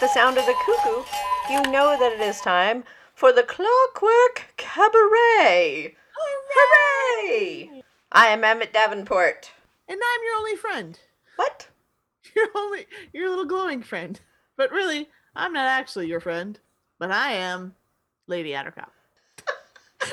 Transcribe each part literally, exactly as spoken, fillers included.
The sound of the cuckoo, you know that it is time for the Clockwork Cabaret. Hooray! Hooray! I am Emmett Davenport. And I'm your only friend. What? Your only, your little glowing friend. But really, I'm not actually your friend, but I am Lady Attercop.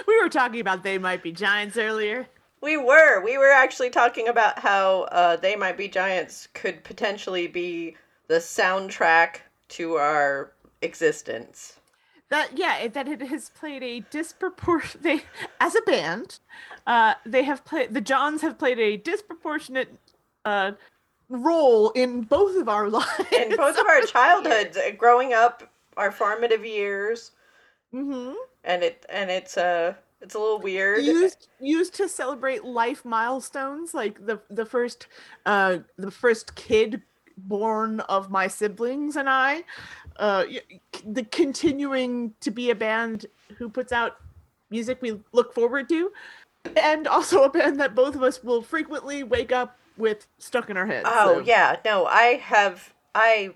We were talking about They Might Be Giants earlier. We were. We were actually talking about how uh, They Might Be Giants could potentially be the soundtrack to our existence. That yeah, that it has played a disproportionate. They, as a band, uh, they have played. The Johns have played a disproportionate uh, role in both of our lives, in both of our childhoods, growing up, our formative years. Mm-hmm. And it and it's a uh, it's a little weird. Used used to celebrate life milestones, like the the first uh, the first kid born of my siblings and I, uh, the continuing to be a band who puts out music we look forward to, and also a band that both of us will frequently wake up with stuck in our heads. Oh so. yeah, no, I have I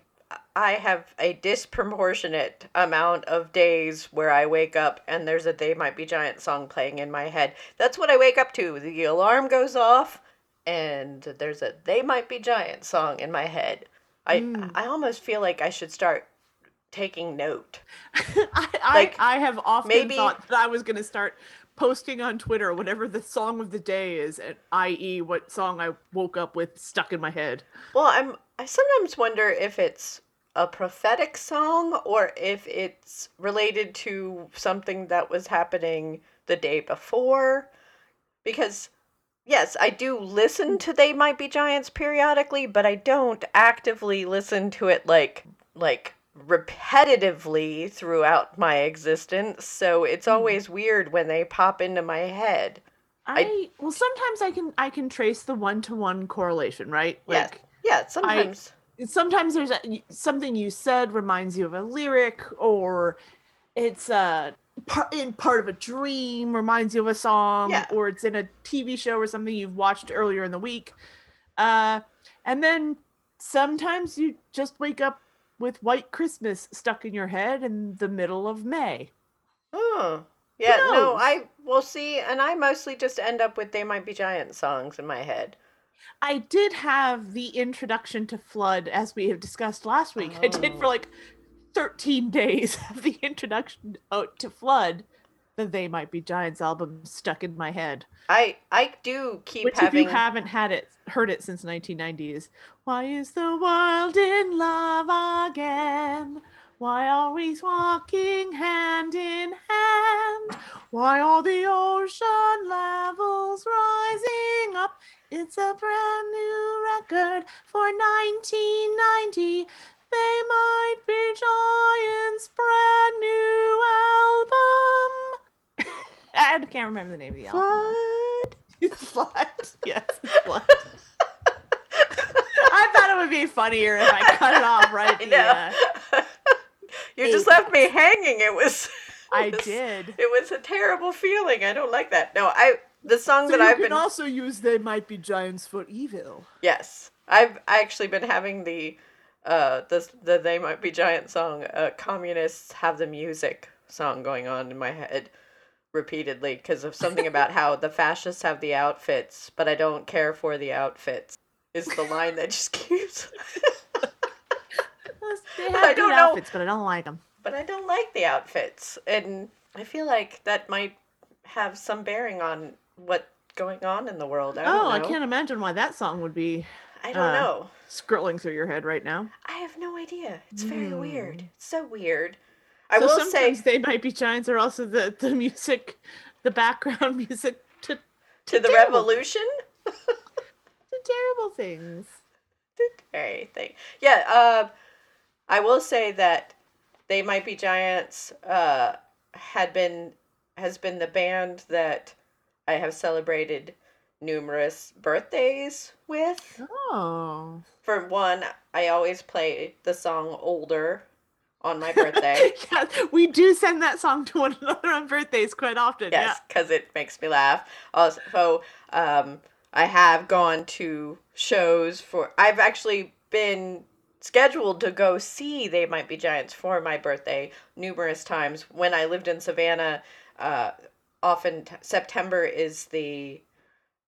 I have a disproportionate amount of days where I wake up and there's a They Might Be Giant song playing in my head. That's what I wake up to. The alarm goes off, and there's a They Might Be Giant song in my head. I mm. I almost feel like I should start taking note. I, like, I I have often maybe... thought that I was going to start posting on Twitter whatever the song of the day is, and that is what song I woke up with stuck in my head. Well, I'm I sometimes wonder if it's a prophetic song or if it's related to something that was happening the day before, because yes, I do listen to They Might Be Giants periodically, but I don't actively listen to it like like repetitively throughout my existence. So it's always weird when they pop into my head. I, I well, sometimes I can I can trace the one-to-one correlation, right? Like, yeah, yeah. Sometimes I, sometimes there's a, something you said reminds you of a lyric, or it's a. Uh, in part of a dream reminds you of a song, yeah. Or it's in a T V show or something you've watched earlier in the week. Uh, and then sometimes you just wake up with White Christmas stuck in your head in the middle of May. Oh, yeah, no, I will see. And I mostly just end up with They Might Be Giant songs in my head. I did have the introduction to Flood, as we have discussed last week. Oh. I did for like thirteen days of the introduction to Flood, the They Might Be Giants album stuck in my head. I, I do keep Which having... Which if you haven't had it, heard it since nineteen ninety is, why is the world in love again? Why are we walking hand in hand? Why are the ocean levels rising up? It's a brand new record for nineteen ninety. They Might Be Giants' brand new album. I can't remember the name of the album. Flood. Flood. Yes, Flood. I thought it would be funnier if I cut it off right there. Uh, you eight. Just left me hanging. It was. I it was, did. It was a terrible feeling. I don't like that. No, I. The song so that you I've can been also use They Might Be Giants for evil. Yes, I've actually been having the. Uh, the, the They Might Be Giant song, uh, Communists Have the Music song going on in my head repeatedly because of something about how the fascists have the outfits, but I don't care for the outfits, is the line that just keeps... They have I don't know. outfits, but I don't like them. But I don't like the outfits. And I feel like that might have some bearing on what's going on in the world. I don't oh, know. I can't imagine why that song would be... I don't uh, know. Scrolling through your head right now. I have no idea. It's very mm. weird. It's so weird. I so will sometimes say... They Might Be Giants are also the, the music, the background music to... To, to the terrible. revolution? To terrible things. To terrible things. Yeah, uh, I will say that They Might Be Giants uh, had been has been the band that I have celebrated numerous birthdays with. Oh. For one, I always play the song Older on my birthday. Yeah, we do send that song to one another on birthdays quite often. Yes, because yeah. it makes me laugh. Also, um, I have gone to shows for... I've actually been scheduled to go see They Might Be Giants for my birthday numerous times. When I lived in Savannah, uh, often t- September is the...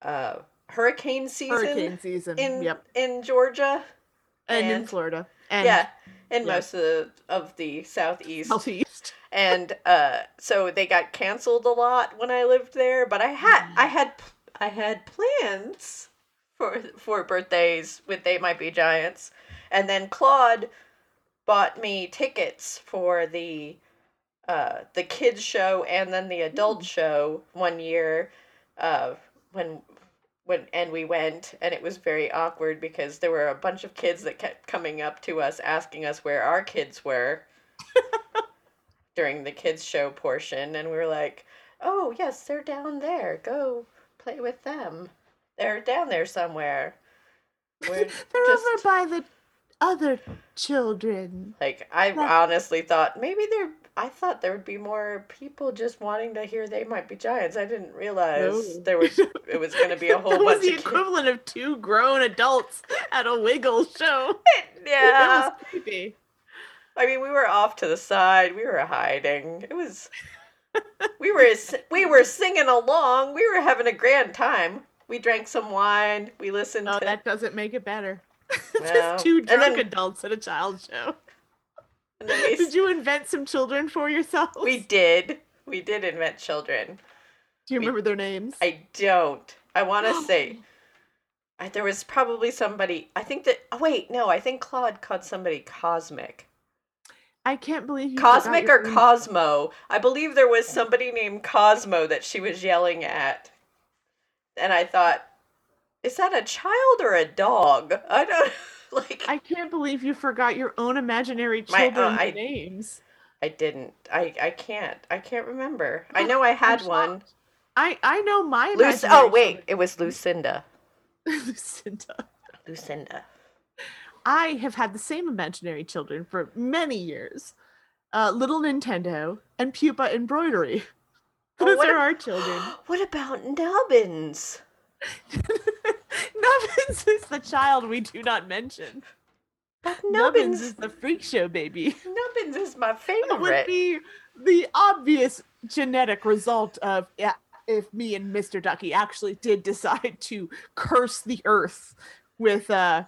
Uh, hurricane season, hurricane season. In, yep. in Georgia and, and in Florida, and yeah, and yeah. most of the, of the southeast. Southeast, and uh, so they got canceled a lot when I lived there. But I had, I had, I had plans for for birthdays with They Might Be Giants, and then Claude bought me tickets for the uh, the kids show and then the adult mm. show one year. Uh, when when and we went, and it was very awkward because there were a bunch of kids that kept coming up to us asking us where our kids were during the kids show portion, and we were like, oh yes, they're down there, go play with them, they're down there somewhere, we're they're just... over by the other children. Like I like... honestly thought maybe they're I thought there would be more people just wanting to hear They Might Be Giants. I didn't realize no. there was it was going to be a whole that bunch. That was the of equivalent kids. Of two grown adults at a Wiggle show. Yeah, it was creepy. I mean, we were off to the side. We were hiding. It was we were we were singing along. We were having a grand time. We drank some wine. We listened. Oh, to... that doesn't make it better. Well, just two drunk then... adults at a child show. Least, did you invent some children for yourself? We did. We did invent children. Do you we, remember their names? I don't. I want to say I, there was probably somebody. I think that. Oh, wait, no. I think Claude called somebody Cosmic. I can't believe you Cosmic or name. Cosmo. I believe there was somebody named Cosmo that she was yelling at, and I thought, is that a child or a dog? I don't. Like, I can't believe you forgot your own imaginary children's my, uh, I, names. I didn't. I, I can't. I can't remember. Oh, I know I had one. I, I know my Luc- imaginary Oh, wait. Children. It was Lucinda. Lucinda. Lucinda. I have had the same imaginary children for many years. Uh, Little Nintendo and Pupa Embroidery. Those oh, are ab- our children. What about Nubbins? Nubbins is the child we do not mention. Nubbins, Nubbins is the freak show baby. Nubbins is my favorite. It would be the obvious genetic result of yeah, if me and Mister Ducky actually did decide to curse the earth with uh,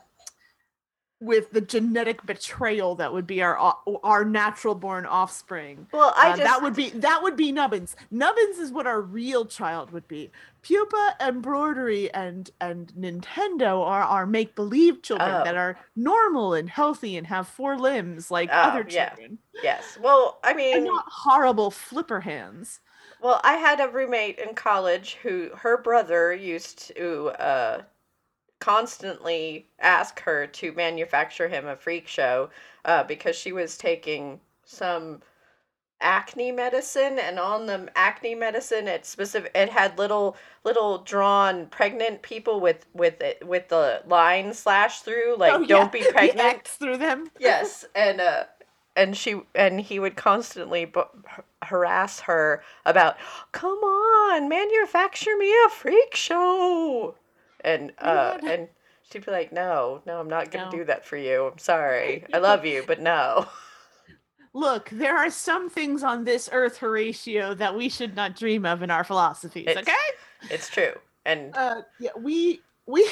with the genetic betrayal that would be our our natural born offspring. Well, I uh, just... that would be that would be Nubbins. Nubbins is what our real child would be. Pupa Embroidery and and Nintendo are our make-believe children oh. that are normal and healthy and have four limbs like oh, other children. Yeah. Yes. Well, I mean... And not horrible flipper hands. Well, I had a roommate in college who her brother used to uh, constantly ask her to manufacture him a freak show uh, because she was taking some... acne medicine, and on the acne medicine it specific it had little little drawn pregnant people with with it with the line slash through like oh, don't yeah. be pregnant the X through them. Yes, and uh and she and he would constantly b- harass her about, come on, manufacture me a freak show, and uh yeah. and she'd be like, no no I'm not gonna no. do that for you, I'm sorry, I love you, but no. Look, there are some things on this earth, Horatio, that we should not dream of in our philosophies, it's, okay? It's true. And uh, yeah, we we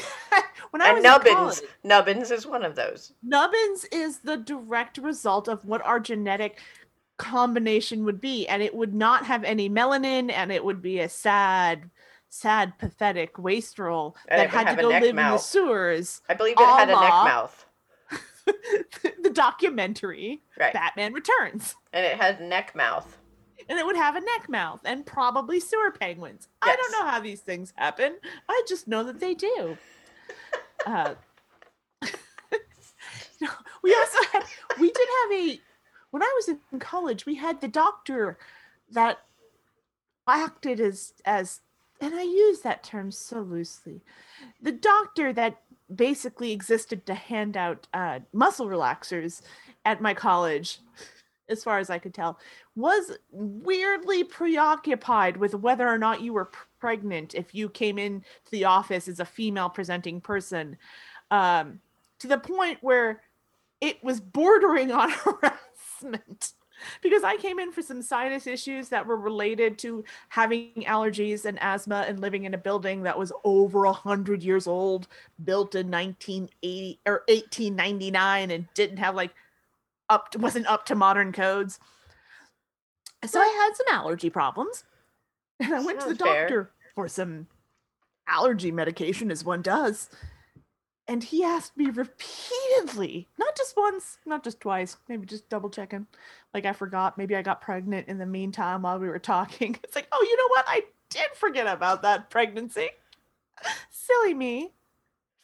when I and was Nubbins. In college, Nubbins is one of those. Nubbins is the direct result of what our genetic combination would be, and it would not have any melanin, and it would be a sad, sad, pathetic wastrel and that had to go live mouth. in the sewers. I believe it had a neck mouth. The documentary, right. Batman Returns. And it had neck mouth. And it would have a neck mouth and probably sewer penguins. Yes. I don't know how these things happen. I just know that they do. uh, we also had, we did have a, when I was in college, we had the doctor that acted as, as, and I use that term so loosely, the doctor that basically existed to hand out uh, muscle relaxers at my college, as far as I could tell, was weirdly preoccupied with whether or not you were pregnant if you came into the office as a female presenting person, um, to the point where it was bordering on harassment. Because I came in for some sinus issues that were related to having allergies and asthma and living in a building that was over one hundred years old, built in nineteen eighty or eighteen ninety-nine, and didn't have like up to, wasn't up to modern codes. So I had some allergy problems, and I went Sounds to the doctor fair. for some allergy medication, as one does. And he asked me repeatedly, not just once, not just twice, maybe just double checking. Like, I forgot. Maybe I got pregnant in the meantime while we were talking. It's like, oh, you know what? I did forget about that pregnancy. Silly me.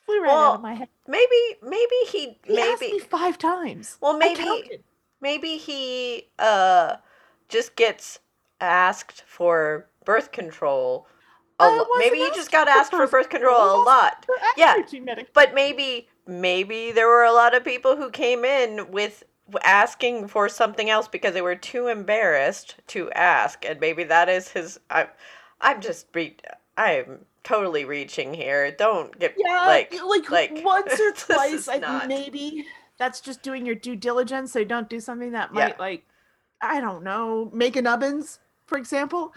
Flew right well, out of my head. Maybe, maybe he, he maybe. asked me five times. Well, maybe, maybe he uh, just gets asked for birth control. Lo- maybe you just got asked for birth control a lot. Yeah, but maybe maybe there were a lot of people who came in with asking for something else because they were too embarrassed to ask, and maybe that is his. I, I'm just re- I'm totally reaching here. Don't get yeah, like like, like once or twice. I not... maybe that's just doing your due diligence. So you don't do something that might yeah. like I don't know make an ovens, for example.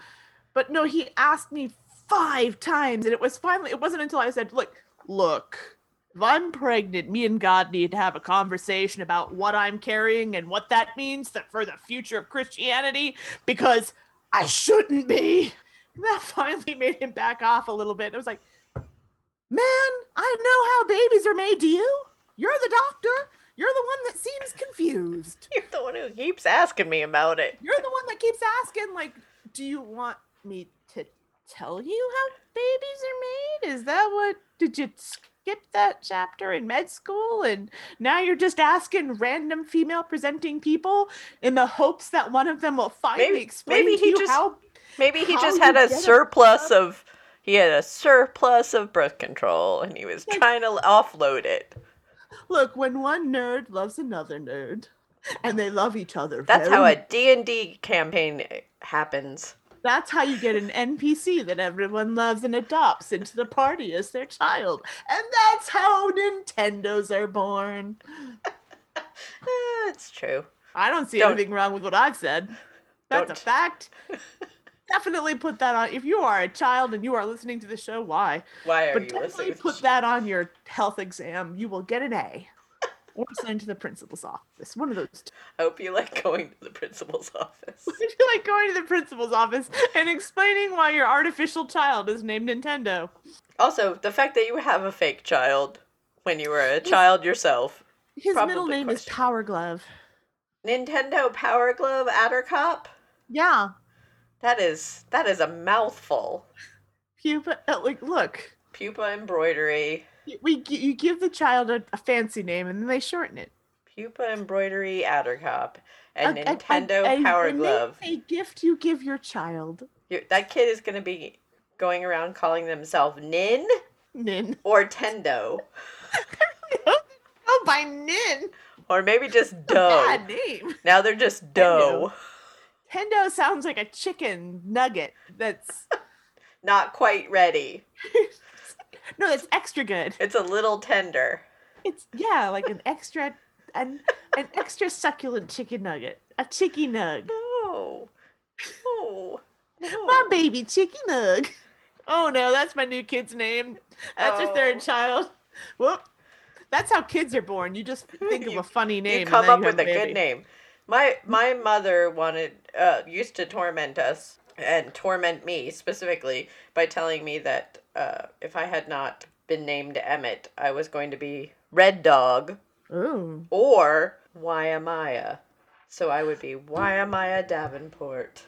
But no, he asked me five times, and it was finally it wasn't until I said, look look if I'm pregnant, me and God need to have a conversation about what I'm carrying and what that means that for the future of Christianity, because I shouldn't be. And that finally made him back off a little bit. I was like, man, I know how babies are made. Do you you're the doctor. You're the one that seems confused. You're the one who keeps asking me about it. You're the one that keeps asking, like, do you want me to tell you how babies are made? Is that what, did you skip that chapter in med school and now you're just asking random female presenting people in the hopes that one of them will finally maybe, explain maybe to he you just, how maybe he how just had a surplus a of he had a surplus of birth control and he was like, trying to offload it. Look, when one nerd loves another nerd and they love each other, that's how a D and D campaign happens. That's how you get an N P C that everyone loves and adopts into the party as their child. And that's how Nintendos are born. It's true. I don't see don't, anything wrong with what I've said. That's don't. a fact. Definitely put that on. If you are a child and you are listening to the show, why? Why are but you listening? But definitely put that on your health exam. You will get an A. Or send to the principal's office. One of those two. I hope you like going to the principal's office. Would you like going to the principal's office and explaining why your artificial child is named Nintendo? Also, the fact that you have a fake child when you were a his, child yourself. His middle name question. is Power Glove. Nintendo Power Glove Attercop? Yeah. That is that is a mouthful. Pupa, like, look. Pupa embroidery. We You give the child a, a fancy name, and then they shorten it. Pupa Embroidery Attercop and a, Nintendo a, a, Power a, Glove. A gift you give your child. You're, that kid is going to be going around calling themselves Nin? Nin. Or Tendo. Oh, by Nin. Or maybe just Doe. Bad name. Now they're just Doe. Tendo. Tendo sounds like a chicken nugget that's... Not quite ready. No, that's extra good. It's a little tender. It's yeah, like an extra, an an extra succulent chicken nugget, a chicky nug. No, no, no. My baby chicky nug. Oh no, that's my new kid's name. That's oh. your third child. Whoop. That's how kids are born. You just think you, of a funny name. You come and then up you with a baby. Good name. My my mother wanted uh, used to torment us and torment me specifically by telling me that uh, if I had not been named Emmett, I was going to be Red Dog Ooh. Or Wyamaya. So I would be Wyamaya Davenport.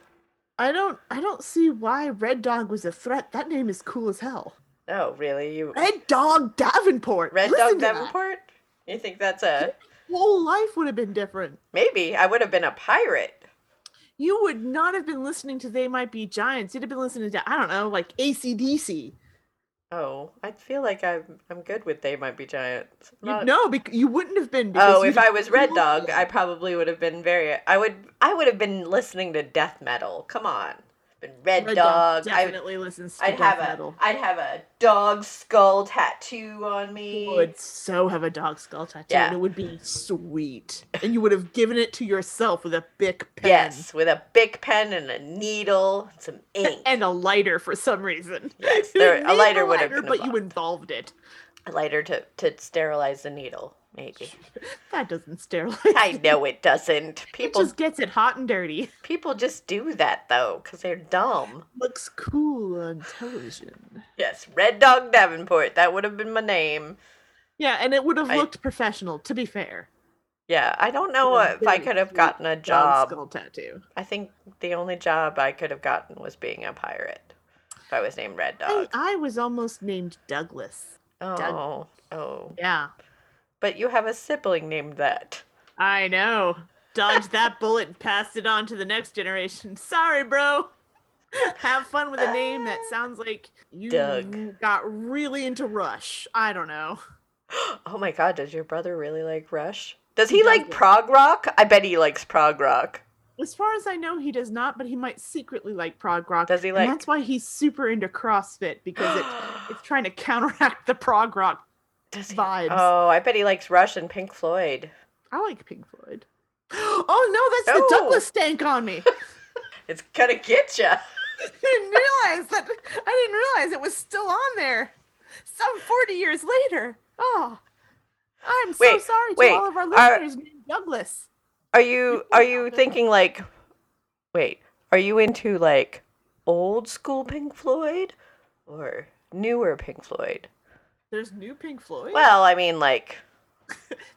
I don't I don't see why Red Dog was a threat. That name is cool as hell. Oh, really? You Red Dog Davenport. Red Listen Dog Davenport? That. You think that's a Your whole life would have been different. Maybe. I would have been a pirate. You would not have been listening to They Might Be Giants. You'd have been listening to, I don't know, like A C D C. Oh, I feel like I'm I'm good with They Might Be Giants. Not... You, no, bec- you wouldn't have been. Oh, if I was Red Dog, I probably would have been very. I would I would have been listening to death metal. Come on, been Red, Red Dog. Dog definitely I, listens to I'd death have metal. A, I'd have a dog skull tattoo on me. You would so have a dog skull tattoo, yeah. And it would be sweet. And you would have given it to yourself with a Bic pen. Yes, with a Bic pen and a needle, and some ink, and a lighter for some reason. Yes, there, a lighter would have been involved. But you involved it. A lighter to, to sterilize the needle, maybe. That doesn't sterilize. I know it doesn't. People, it just gets it hot and dirty. People just do that, though, because they're dumb. Looks cool on television. Yes, Red Dog Davenport. That would have been my name. Yeah, and it would have I, looked professional, to be fair. Yeah, I don't know yeah, if I could have gotten a job. Skull tattoo. I think the only job I could have gotten was being a pirate, if I was named Red Dog. I, I was almost named Douglas. Oh, Doug. oh. Yeah. But you have a sibling named that. I know. Dodged that bullet and passed it on to the next generation. Sorry, bro. Have fun with a name that sounds like you Doug. Got really into Rush. I don't know. Oh my god, does your brother really like Rush? Does he, he like does prog rock? I bet he likes prog rock. As far as I know, he does not, but he might secretly like prog rock. Does he like? And that's why he's super into CrossFit, because it it's trying to counteract the prog rock does vibes. He... Oh, I bet he likes Rush and Pink Floyd. I like Pink Floyd. Oh no, that's oh. the Douglas stank on me. It's gonna get you. I didn't realize that. I didn't realize it was still on there. Some forty years later. Oh, I'm so wait, sorry to wait, all of our listeners are... named Douglas. Are you are you thinking like, wait, are you into like old school Pink Floyd or newer Pink Floyd? There's new Pink Floyd? Well, I mean like.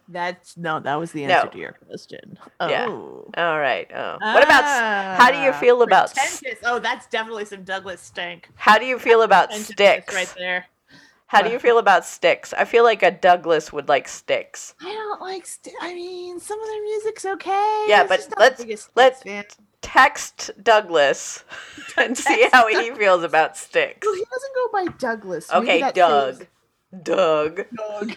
That's, no, that was the answer no. to your question. Oh. Yeah. All right. Oh. What about, ah, how do you feel about. Pretentious. Oh, that's definitely some Douglas stank. How do you feel about Sticks? Right there. How do you feel about Styx? I feel like a Douglas would like Styx. I don't like Styx. I mean, some of their music's okay. Yeah, but let's let's fan. text Douglas and text see how Douglas. he feels about Styx. Well, he doesn't go by Douglas. Okay, Doug. Doug. Doug.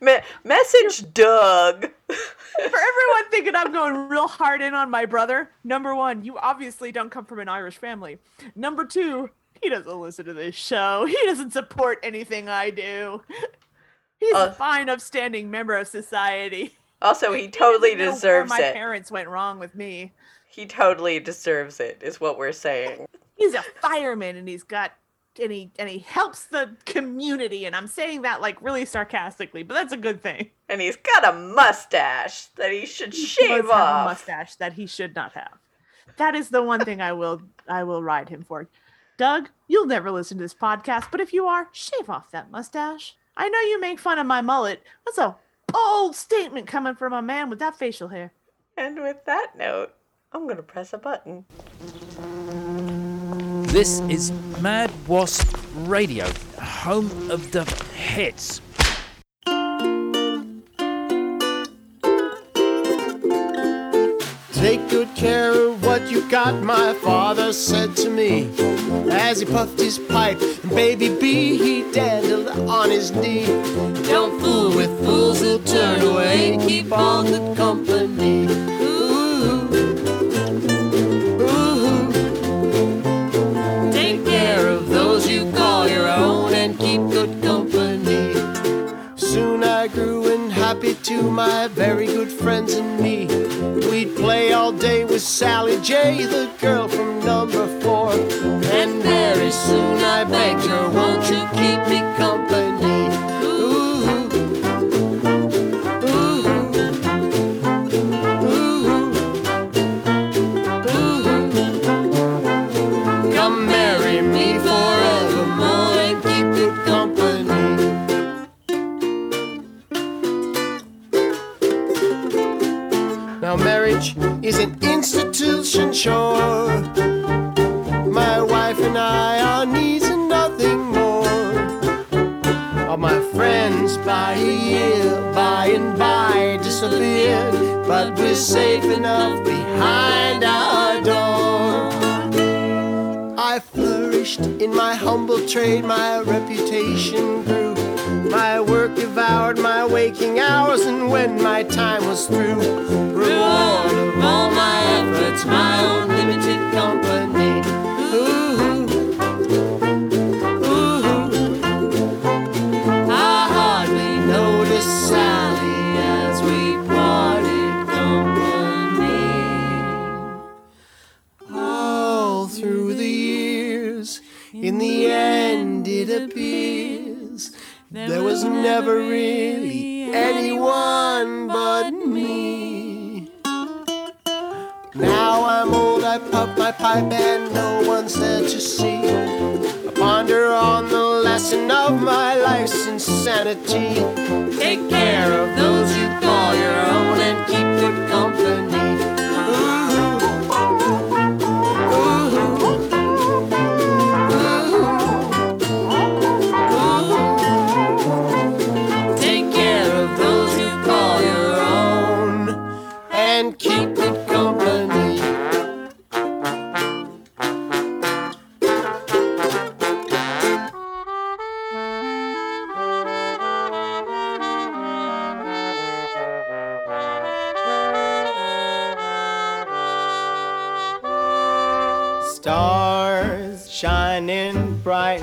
Me- message Doug. For everyone thinking I'm going real hard in on my brother, number one, you obviously don't come from an Irish family. Number two, he doesn't listen to this show. He doesn't support anything I do. He's uh, a fine, upstanding member of society. Also, he totally he deserves know where it. My parents went wrong with me. He totally deserves it, is what we're saying. He's a fireman, and he's got, and he and he helps the community. And I'm saying that like really sarcastically, but that's a good thing. And he's got a mustache that he should he shave off. Have a mustache that he should not have. That is the one thing I will I will ride him for. Doug, you'll never listen to this podcast, but if you are, shave off that mustache. I know you make fun of my mullet. That's a bold statement coming from a man with that facial hair. And with that note, I'm going to press a button. This is Mad Wasp Radio, home of the hits. Take good care of what you got, my father said to me, as he puffed his pipe, and baby B, he dandled on his knee. Don't fool with fools who turn away, keep on the company. Ooh, ooh. Take care of those you call your own, and keep good company. Soon I grew and happy to to my very good friends and me. We'd play all day with Sally J, the girl from number four. And very soon I begged her, won't you keep me company? Is an institution, sure. My wife and I are needs and nothing more. All my friends by a year, by and by disappeared, but we're safe enough behind our door. I flourished in my humble trade, my reputation grew. My work devoured my waking hours, and when my time was through, reward of all my efforts, my own limited company. Ooh, ooh, I hardly noticed Sally as we parted company. All through the years, in the end it appears, there was never really anyone but me. Now I'm old, I puff my pipe and no one's there to see. I ponder on the lesson of my life's insanity. Take care of those you call your own and keep good company. Stars shining bright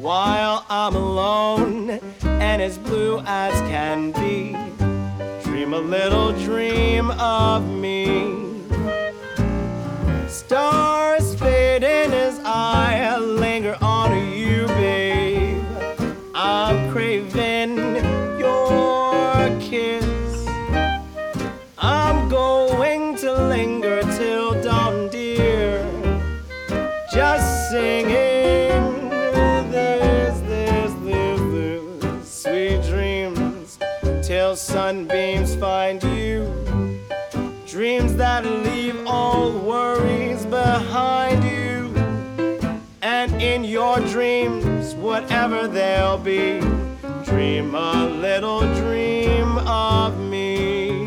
while I'm alone and as blue as can be. Dream a little dream of me. Stars fade in as I linger on you, babe. I'm craving your kiss. I'm going to linger till dawn, dear. Just singing this, this, this, this. Sweet dreams till sunbeams find you. Dreams that leave all worries behind you. And in your dreams, whatever they'll be, dream a little dream of me.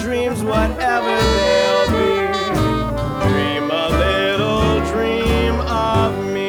dreams, whatever they'll be. Dream a little dream of me.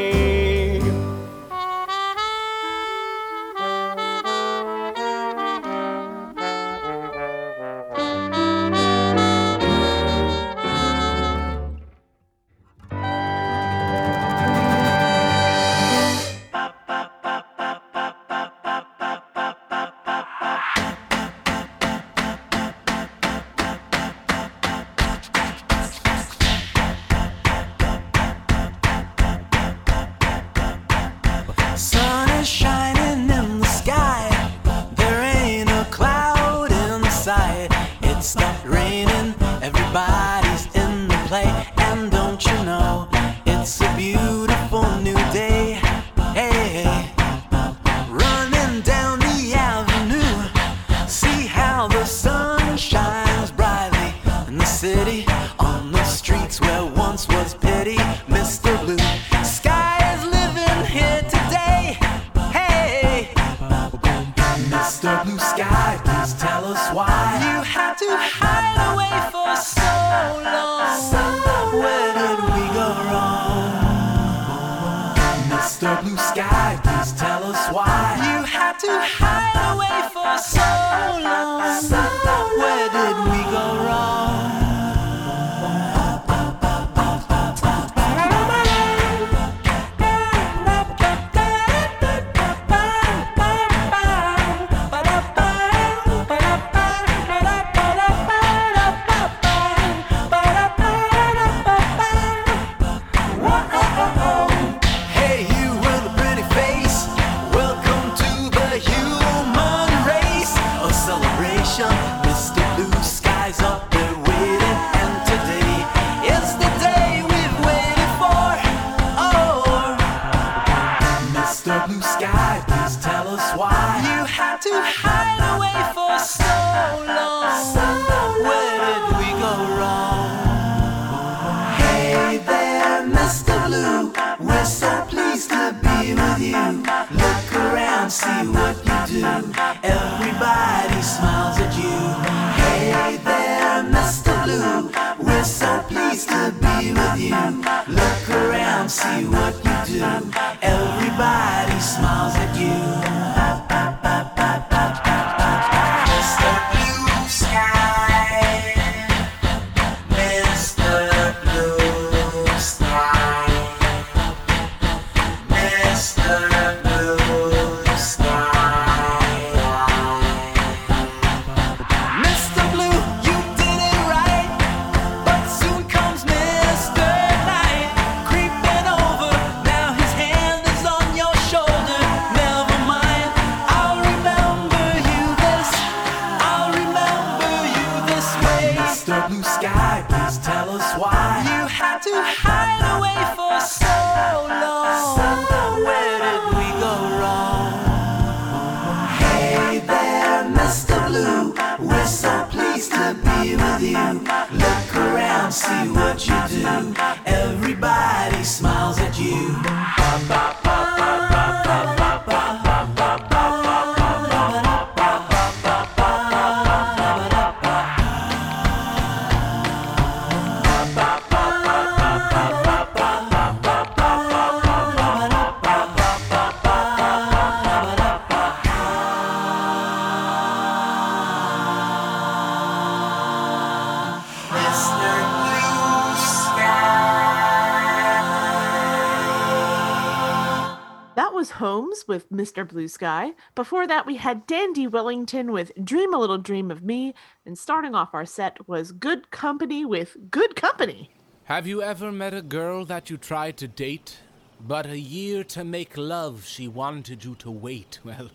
With Mister Blue Sky. Before that, we had Dandy Wellington with Dream a Little Dream of Me, and starting off our set was Good Company with Good Company. Have you ever met a girl that you tried to date, but a year to make love she wanted you to wait? Well,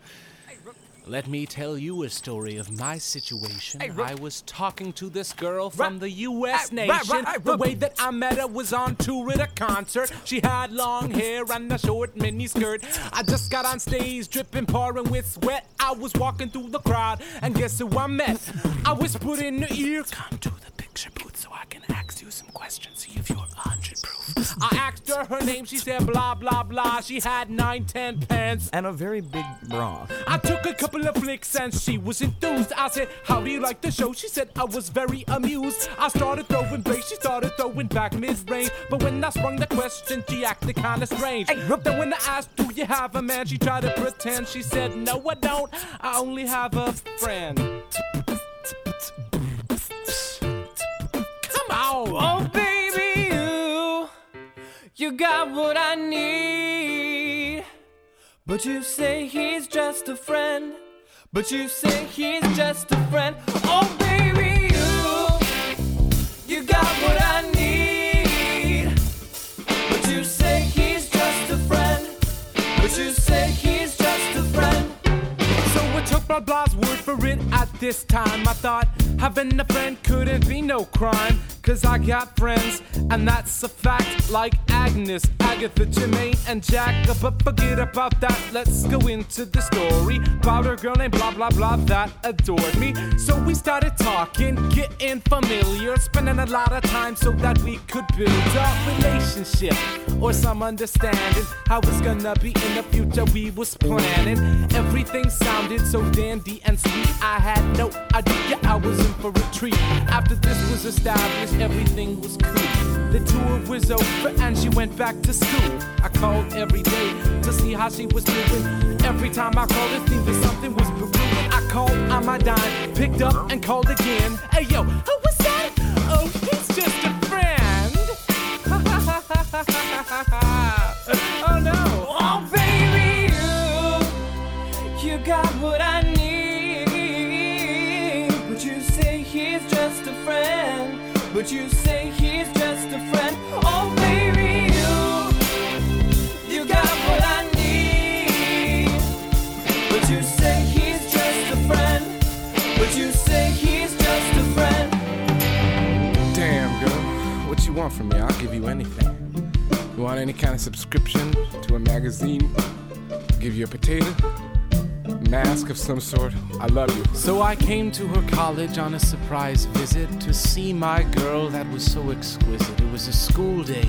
let me tell you a story of my situation. I was talking to this girl from the U S nation. The way that I met her was on tour at a concert. She had long hair and a short mini skirt. I just got on stage, dripping, pouring with sweat. I was walking through the crowd, and guess who I met? I whispered in her ear, come to the picture booth so I can ask you you some questions, see if you're one hundred proof. I asked her her name, she said blah, blah, blah. She had nine, ten pants and a very big bra. I took a couple of flicks and she was enthused. I said, how do you like the show? She said, I was very amused. I started throwing bass, she started throwing back mid-range. But when I swung the question, she acted kind of strange. Hey, then when I asked, do you have a man? She tried to pretend. She said, no, I don't. I only have a friend. Come on. Oh, baby, you, you got what I need. But you say he's just a friend. But you say he's just a friend. Oh, baby, you, you got what I need. You say he's just a friend. So I took blah blah's word for it at this time. I thought having a friend couldn't be no crime, cause I got friends, and that's a fact. Like Agnes, Agatha, Jermaine, and Jack. But forget about that, let's go into the story about a girl named blah blah blah that adored me. So we started talking, getting familiar, spending a lot of time so that we could build a relationship or some understanding how it's gonna be in the future. We was planning, everything sounded so dandy and sweet. I had no idea I was in for a treat. After this was established, everything was cool. The tour was over and she went back to school. I called every day to see how she was doing. Every time I called, it seemed that something was brewing. I called on my dime, picked up and called again. Hey yo, who was that? Oh, he's just a friend. Oh no. Oh baby, you, you got what I need. But you say he's just a friend. But you say he's just a friend. Oh baby, you, you got what I need. But you say he's just a friend. But you say he's just a friend. Damn girl, what you want from me? I'll give you anything. You want any kind of subscription to a magazine? I'll give you a potato? Mask of some sort. I love you. So I came to her college on a surprise visit to see my girl that was so exquisite. It was a school day.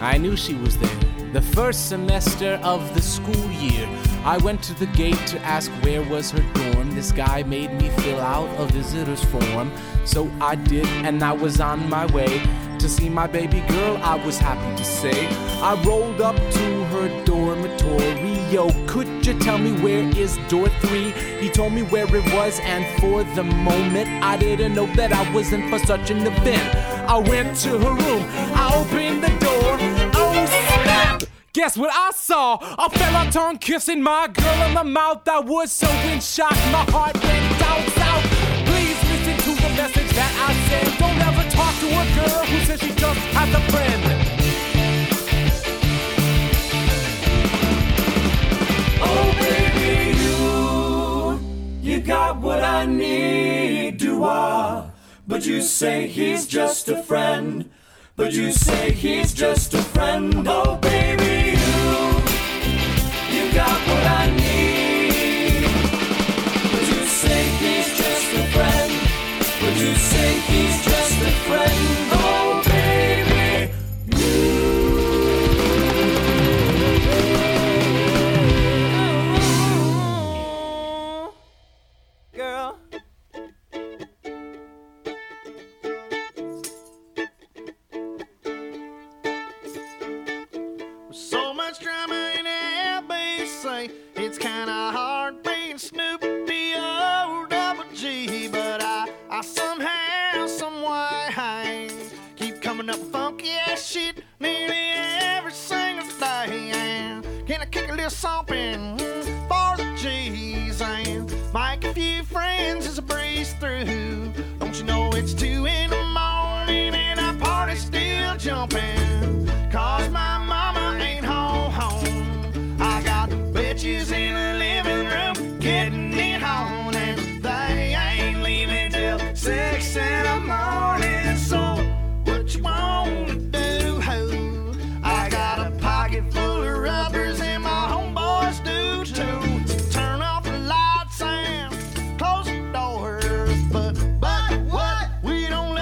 I knew she was there. The first semester of the school year. I went to the gate to ask where was her dorm. This guy made me fill out a visitor's form. So I did, and I was on my way to see my baby girl, I was happy to say. I rolled up to her dormitory. Yo, could you tell me where is door three? He told me where it was, and for the moment I didn't know that I was in for such an event. I went to her room, I opened the door. Oh snap! Guess what I saw? A fella tongue kissing my girl in the mouth. I was so in shock, my heart went down south. Please listen to the message that I sent. Don't ever talk to a girl who says she just has a friend. Oh baby, you, you got what I need, do I? But you say he's just a friend. But you say he's just a friend. Oh baby, you, you got what I need. But you say he's just a friend. But you say he's just a friend. Oh baby, you. But what? We don't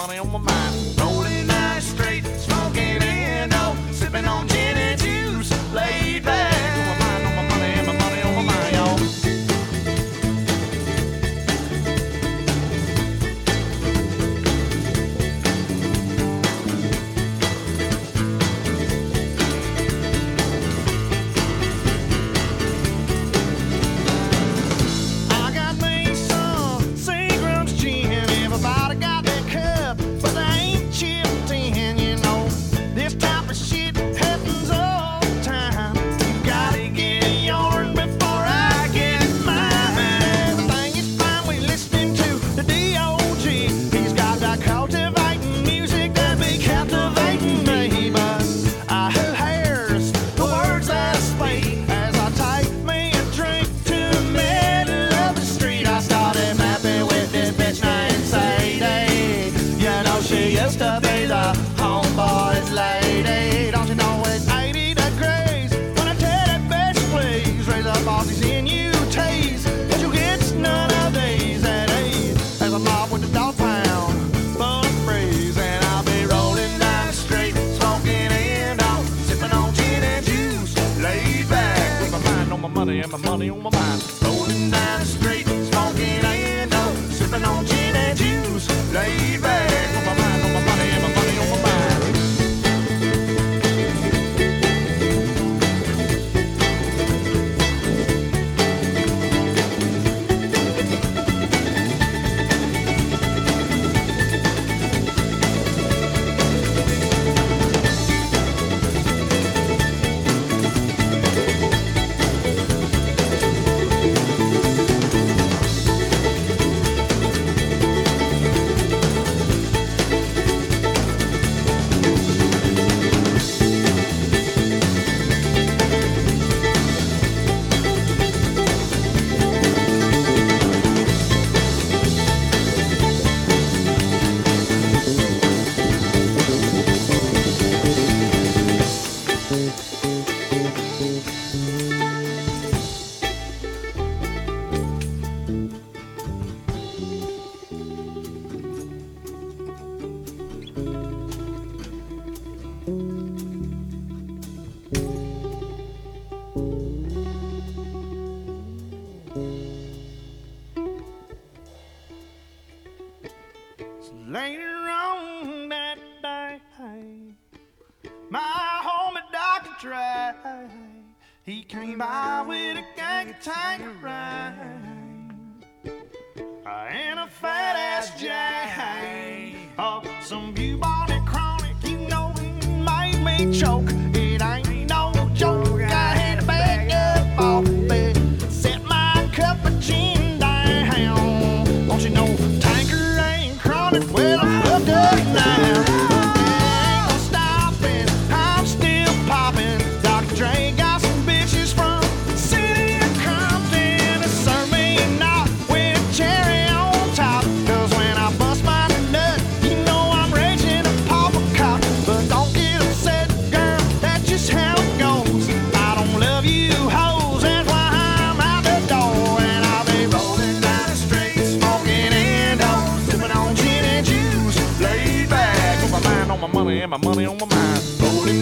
money on my mind. Rolling eyes straight, smoking in, oh, sipping on gin and juice, laid back. My money on my mind. Rolling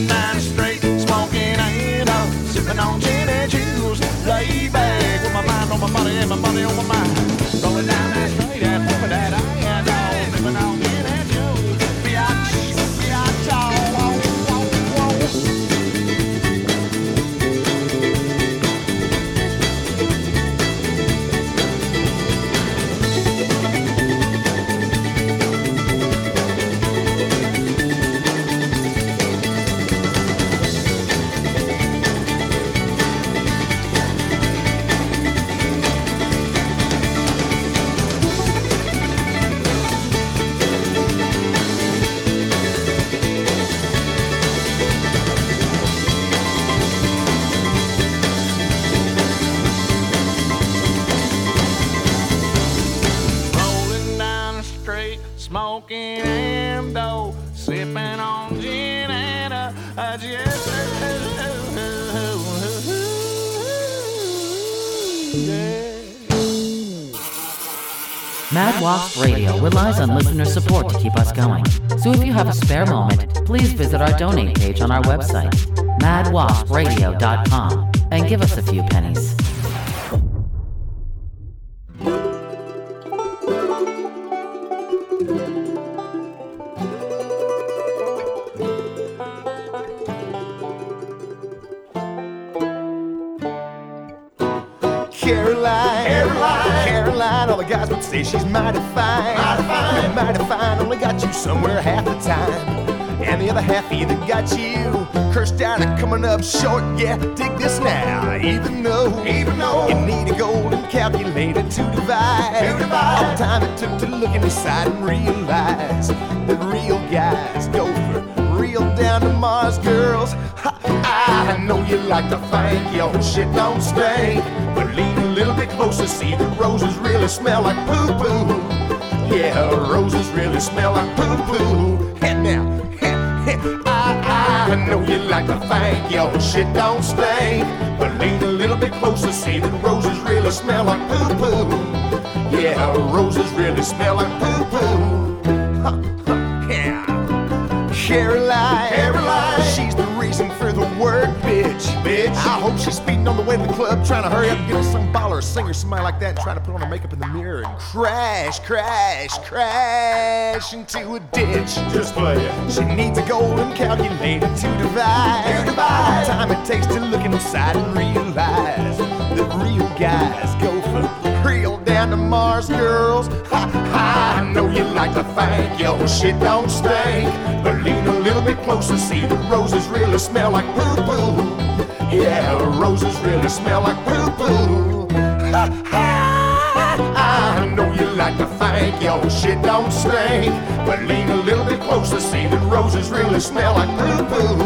down the street, smoking and oh, sipping on gin and juice, laid back. On my mind, on my money, and my money on my Mad Wasp Radio relies on listener support to keep us going. So if you have a spare moment, please visit our donate page on our website, mad wasp radio dot com, and give us a few pennies. Guys would say she's mighty fine, mighty fine, mighty fine. Only got you somewhere half the time, and the other half either got you cursed out or coming up short. Yeah, dig this now. Even though, even though you need a golden calculator to divide, to divide. all the time it took to look inside and realize that real guys go for real down to Mars girls. Ha, I know you like to think your shit don't stink, but leave a little bit closer, see the roses really smell like poo-poo. Yeah, roses really smell like poo-poo. Head now, head, head. I, I know you like to think your shit don't stink, but lean a little bit closer, see the roses really smell like poo-poo. Yeah, roses really smell like poo-poo. Huh, huh, yeah. Caroline, Caroline, she's the reason for the word bitch, bitch. I hope she's speeding on the way to the club, trying to hurry up and get some baller, singer, somebody like that, trying to put on her makeup in the mirror and crash, crash, crash into a ditch. Just play it. She needs a golden calculator to divide, to divide. the time it takes to look inside and realize that real guys go for real down to Mars girls. Ha, ha, I know you like to think your shit don't stink, but lean a little bit closer, see the roses really smell like poo-poo. Yeah, roses really smell like poo-poo. Ha, ha, I know you like to think your shit don't stink, but lean a little bit closer, see the roses really smell like poo-poo.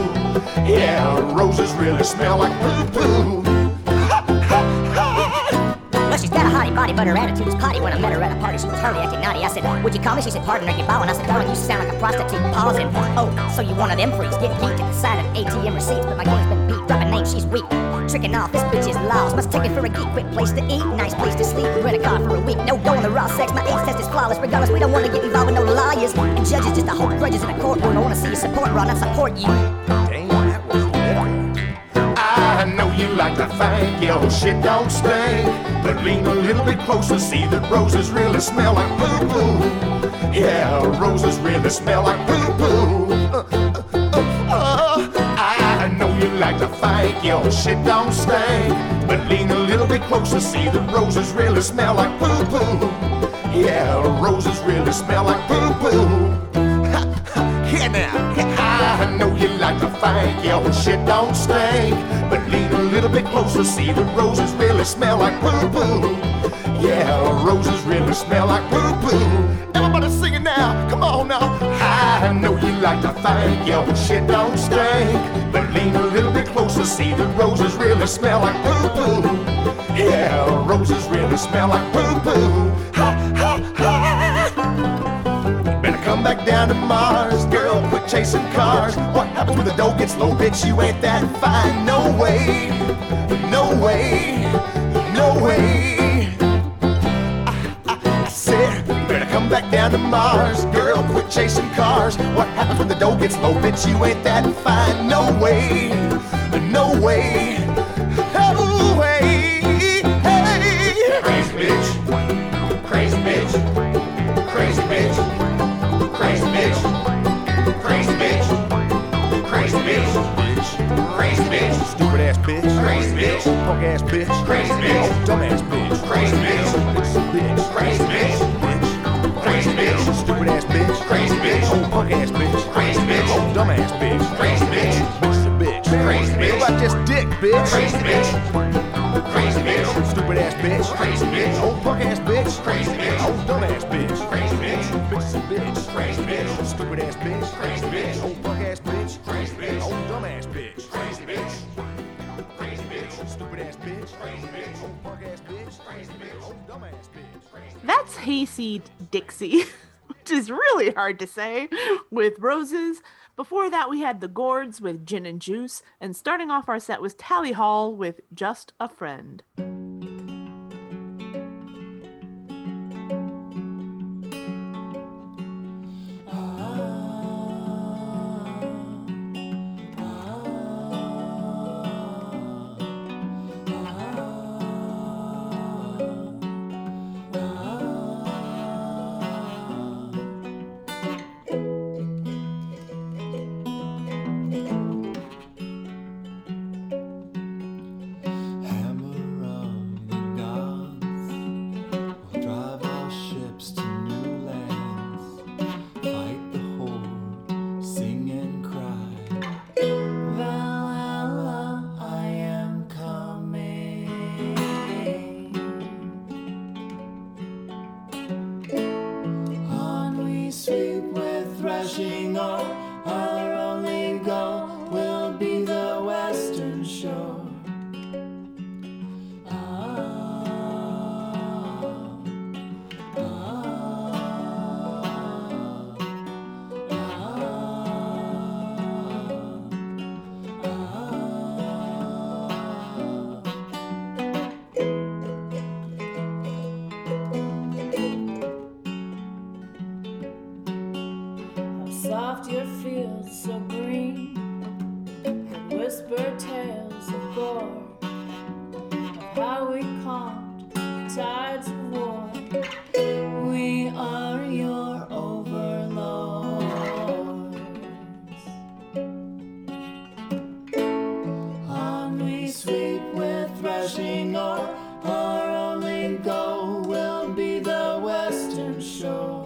Yeah, roses really smell like poo-poo. Ha, ha, ha. Well, she's got a hottie body, but her attitude is potty. When I met her at a party, she was hurried, acting naughty. I said, would you call me? She said, pardon, are you bowing? I said, darling, you sound like a prostitute. Pause and oh, so you one of them freaks. Get geeked at the sight of A T M receipts, but my game's been beat. Dropping names, she's weak. Tricking off, this bitch is lost. Must take it for a geek. Quick place to eat, nice place to sleep. Rent a car for a week. No go on the raw sex. My AIDS test is flawless. Regardless, we don't want to get involved with no lawyers and judges. Just a whole grudges in a courtroom. I want to see you support, Ron. I support you. Dang, that was better. I know you like to think your shit don't stink, but lean a little bit closer, see that roses really smell like poo-poo. Yeah, roses really smell like poo-poo. Uh, uh, uh, uh. I know you like to think your shit don't stink, but lean a little bit closer, see that roses really smell like poo-poo. Yeah, roses really smell like poo-poo. Ha, ha, here now, here. I know you like to think your shit don't stink, but lean a little bit closer, see the roses really smell like poo-poo. Yeah, roses really smell like poo-poo. Everybody sing it now, come on now. I know you like to think your shit don't stink, but lean a little bit closer, see the roses really smell like poo-poo. Yeah, roses really smell like poo-poo. Ha, ha, ha. Come back down to Mars, girl, quit chasing cars. What happens when the dough gets low, bitch? You ain't that fine. No way, no way, no way. I, I, I said, better come back down to Mars, girl, quit chasing cars. What happens when the dough gets low, bitch? You ain't that fine. No way, no way, no way. Hey. Crazy bitch, crazy bitch, crazy bitch. Crazy bitch, crazy bitch, crazy bitch, crazy bitch, stupid ass bitch, crazy bitch, punk ass bitch, crazy bitch, dumb ass bitch, crazy bitch, crazy bitch, crazy bitch, stupid ass bitch, crazy bitch, old punk ass bitch, crazy bitch, dumb ass bitch, crazy bitch, bitch the bitch, crazy bitch, what about this dick bitch, crazy bitch, crazy bitch, stupid ass bitch, crazy bitch, old punk ass bitch, crazy bitch, old dumb ass bitch, crazy bitch, bitch the bitch. Crazy bitch, stupid ass bitch, crazy bitch, old punk ass bitch, crazy bitch, old dumb ass bitch, crazy bitch, crazy bitch, stupid ass bitch, crazy bitch, old punk ass bitch, crazy bitch, old dumb ass bitch. That's Hayseed Dixie, which is really hard to say, with Roses. Before that, we had The Gourds with Gin and Juice, and starting off our set was Tally Hall with Just a Friend. soft your fields so green, and whisper tales of gore, of how we calmed the tides of war. We are your overlords. On we sweep with threshing oar, our only goal will be the western shore.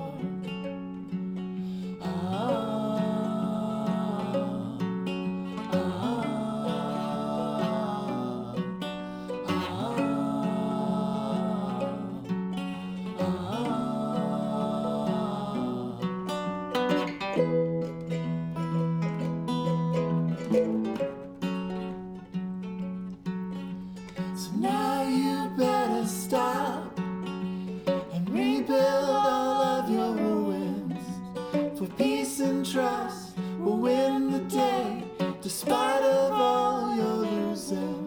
Trust will win the day, despite of all you're losing.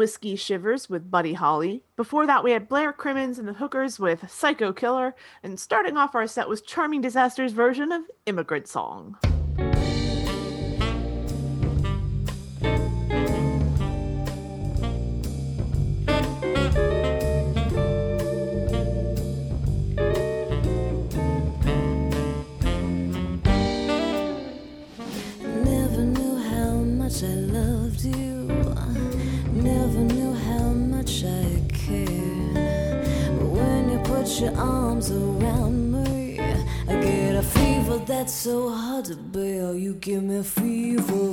Whiskey Shivers with Buddy Holly. Before that, we had Blair Crimmins and the Hookers with Psycho Killer. And starting off our set was Charming Disaster's version of Immigrant Song. Your arms around me, I get a fever that's so hard to bear. You give me fever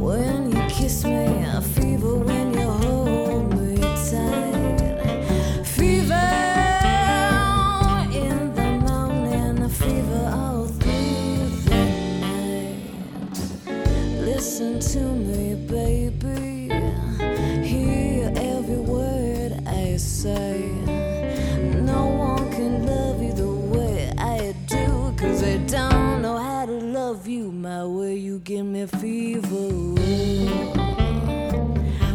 when you kiss me, a fever when you hold me tight, fever in the morning, a fever all through the night. Listen to me, baby. No one can love you the way I do, 'cause I don't know how to love you my way. You give me fever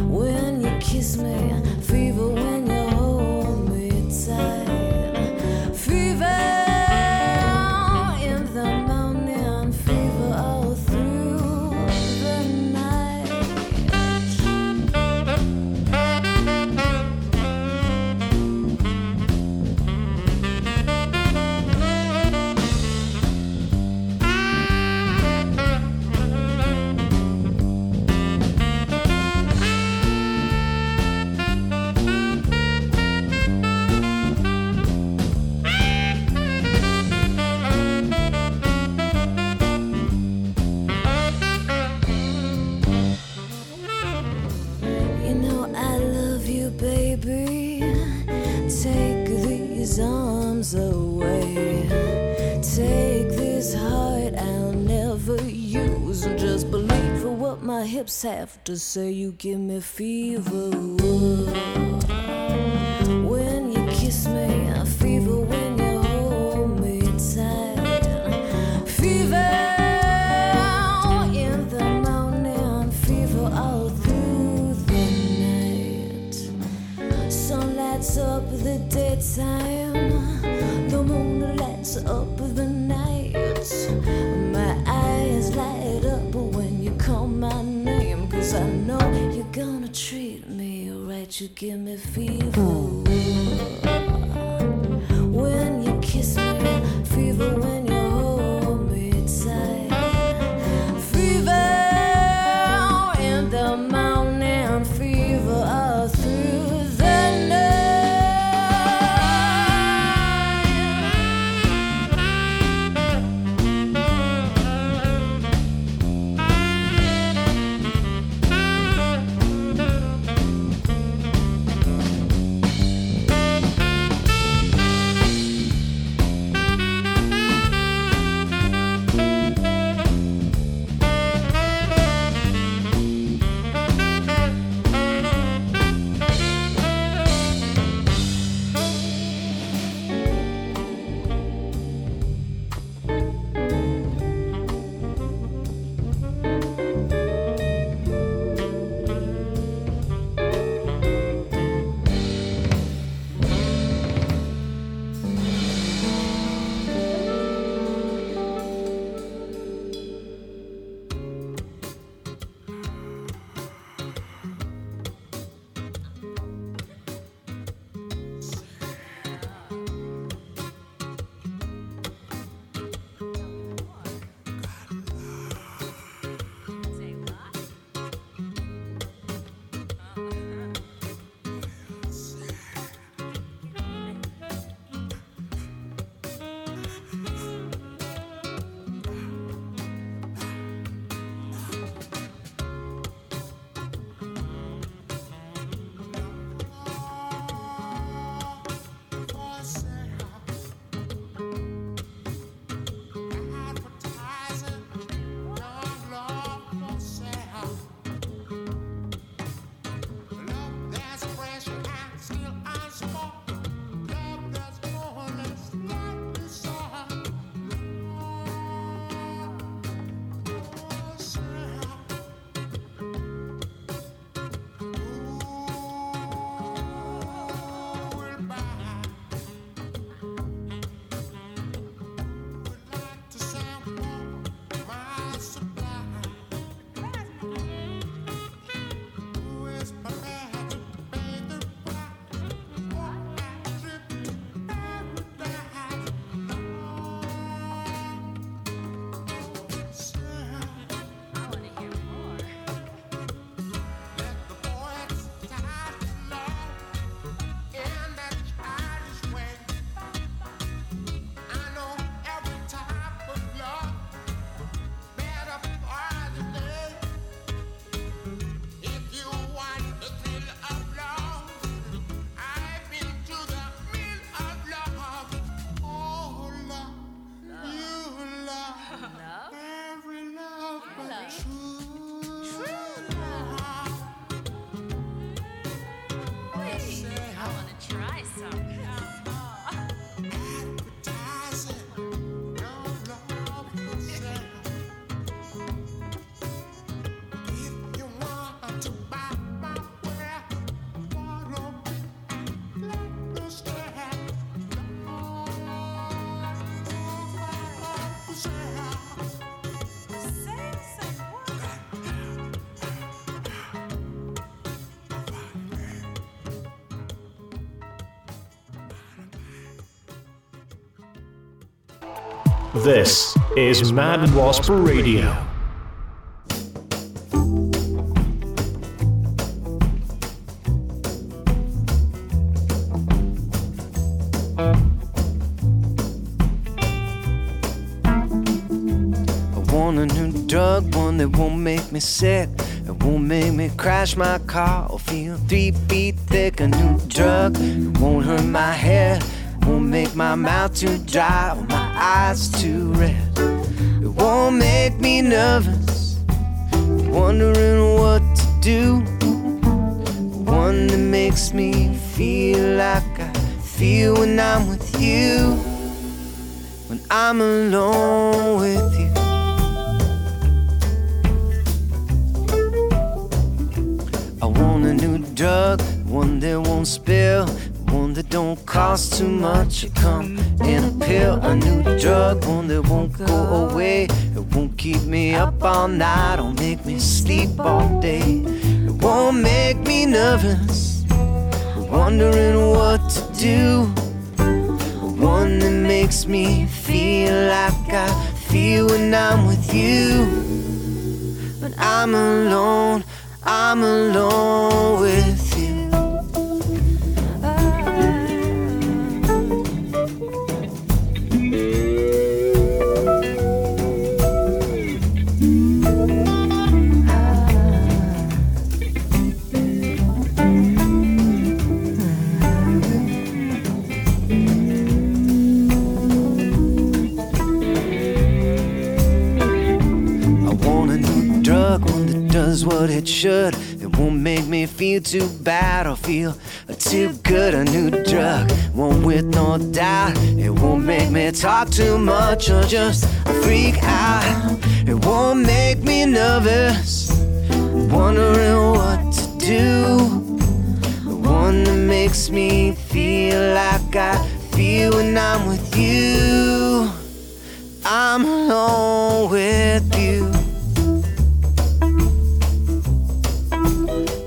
when you kiss me, fever when you hold me tight, fever in the morning, fever all through the night. Away, take this heart I'll never use and just believe for what my hips have to say. You give me fever when you kiss me, a fever when you hold me tight, fever in the morning, fever all through the night. Sun lights up the daytime, the moon lights up the night. My eyes light up when you call my name, 'cause I know you're gonna treat me right. You give me fever when you kiss me, fever when you hold me tight, fever in the morning, fever all through the night. This is Mad Wasp Radio. One that won't make me sick, it won't make me crash my car or feel three feet thick. A new drug, it won't hurt my head, it won't make my mouth too dry or my eyes too red. It won't make me nervous, wondering what to do. One that makes me feel like I feel when I'm with you, when I'm alone with you. Drug, one that won't spill, one that don't cost too much. It come in a pill, a new drug, one that won't go away. It won't keep me up all night or make me sleep all day. It won't make me nervous, wondering what to do. One that makes me feel like I feel when I'm with you. When I'm alone, I'm alone with you. Does what it should, it won't make me feel too bad or feel too good. A new drug, one with no doubt, it won't make me talk too much or just freak out. It won't make me nervous, wondering what to do. The one that makes me feel like I feel when I'm with you. I'm alone with you.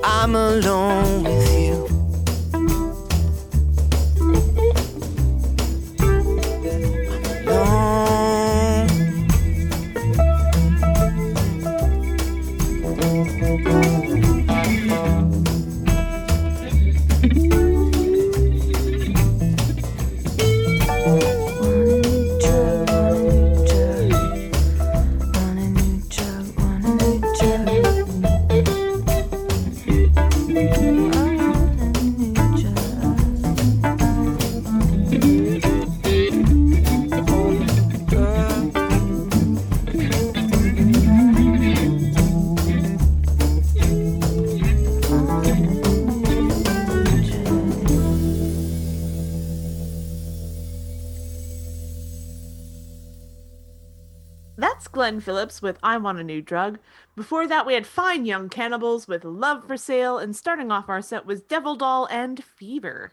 I'm alone with you. I'm alone. Glenn Phillips with I Want a New Drug. Before that, we had Fine Young Cannibals with Love for Sale, and starting off our set was Devil Doll and Fever.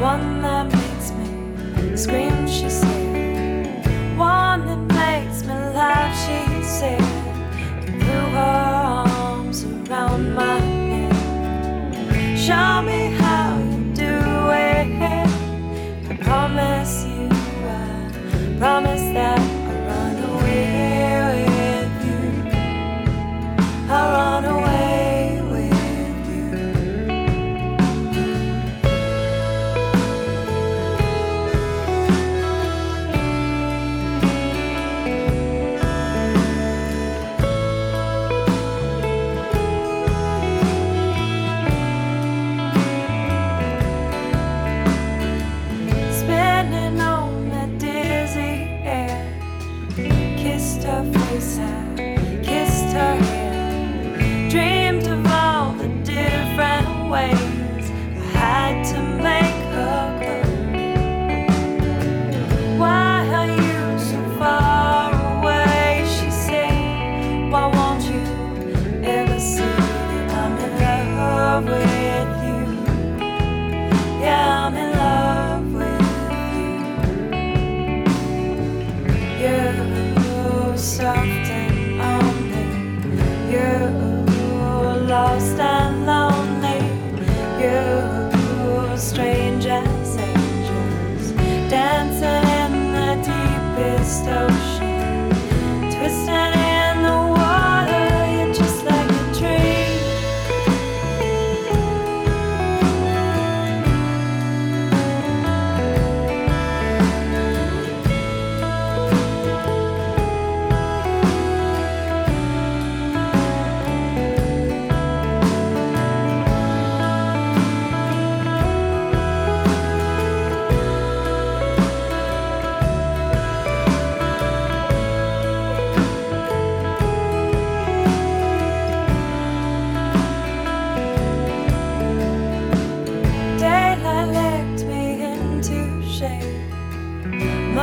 One that makes me scream, she said. One that makes me laugh, she said. And threw her arms around my neck. Show me how you do it. I promise you, I promise that I'll run away with you. I'll run away.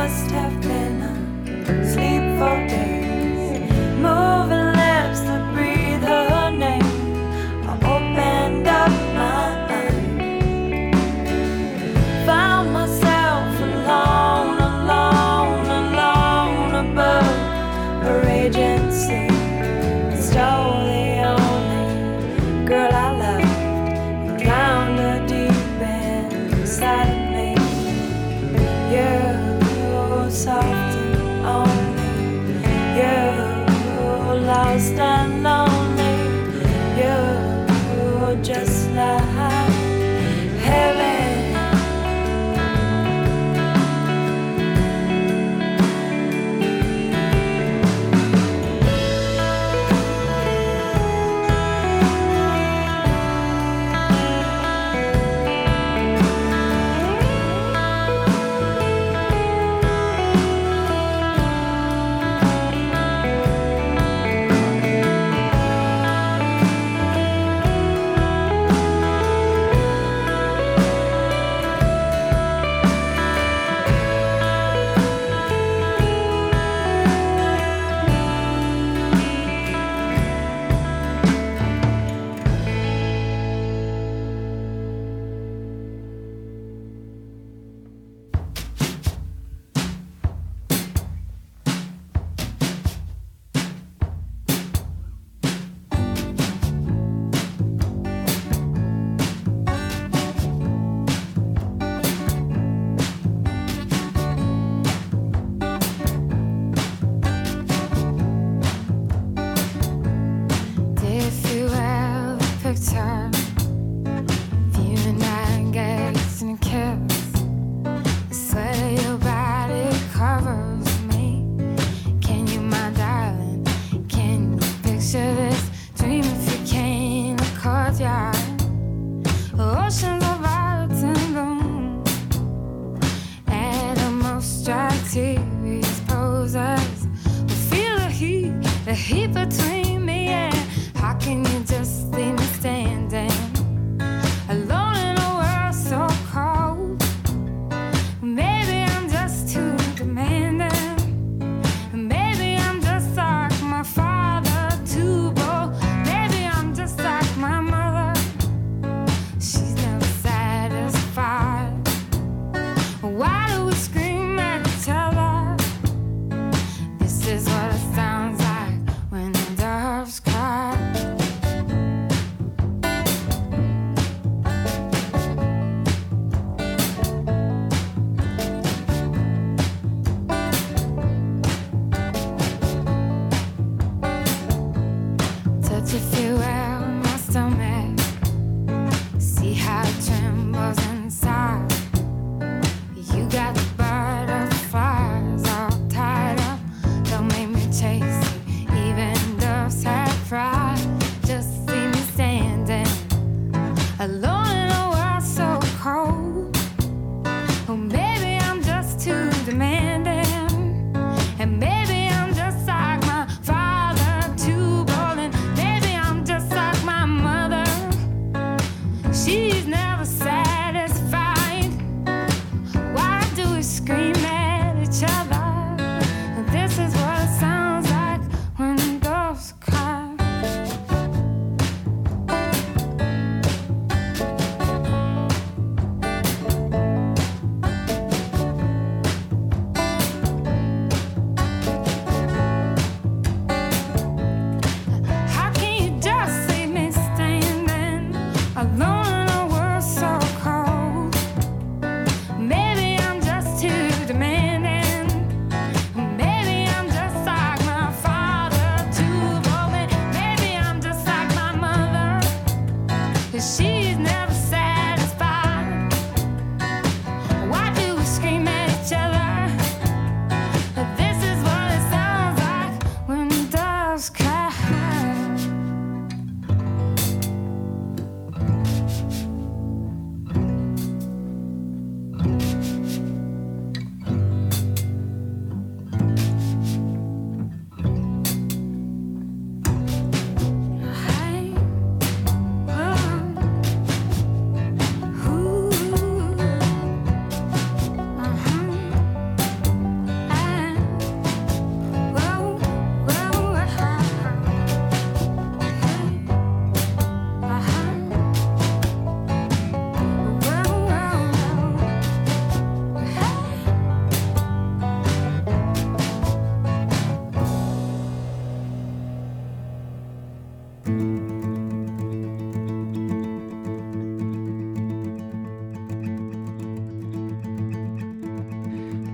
must have been asleep for days, moving lips that breathe her name. I opened up my eyes, found myself alone, alone, alone above her agency. Stole the only girl I loved and drowned her deep inside of me. You're so soft and only.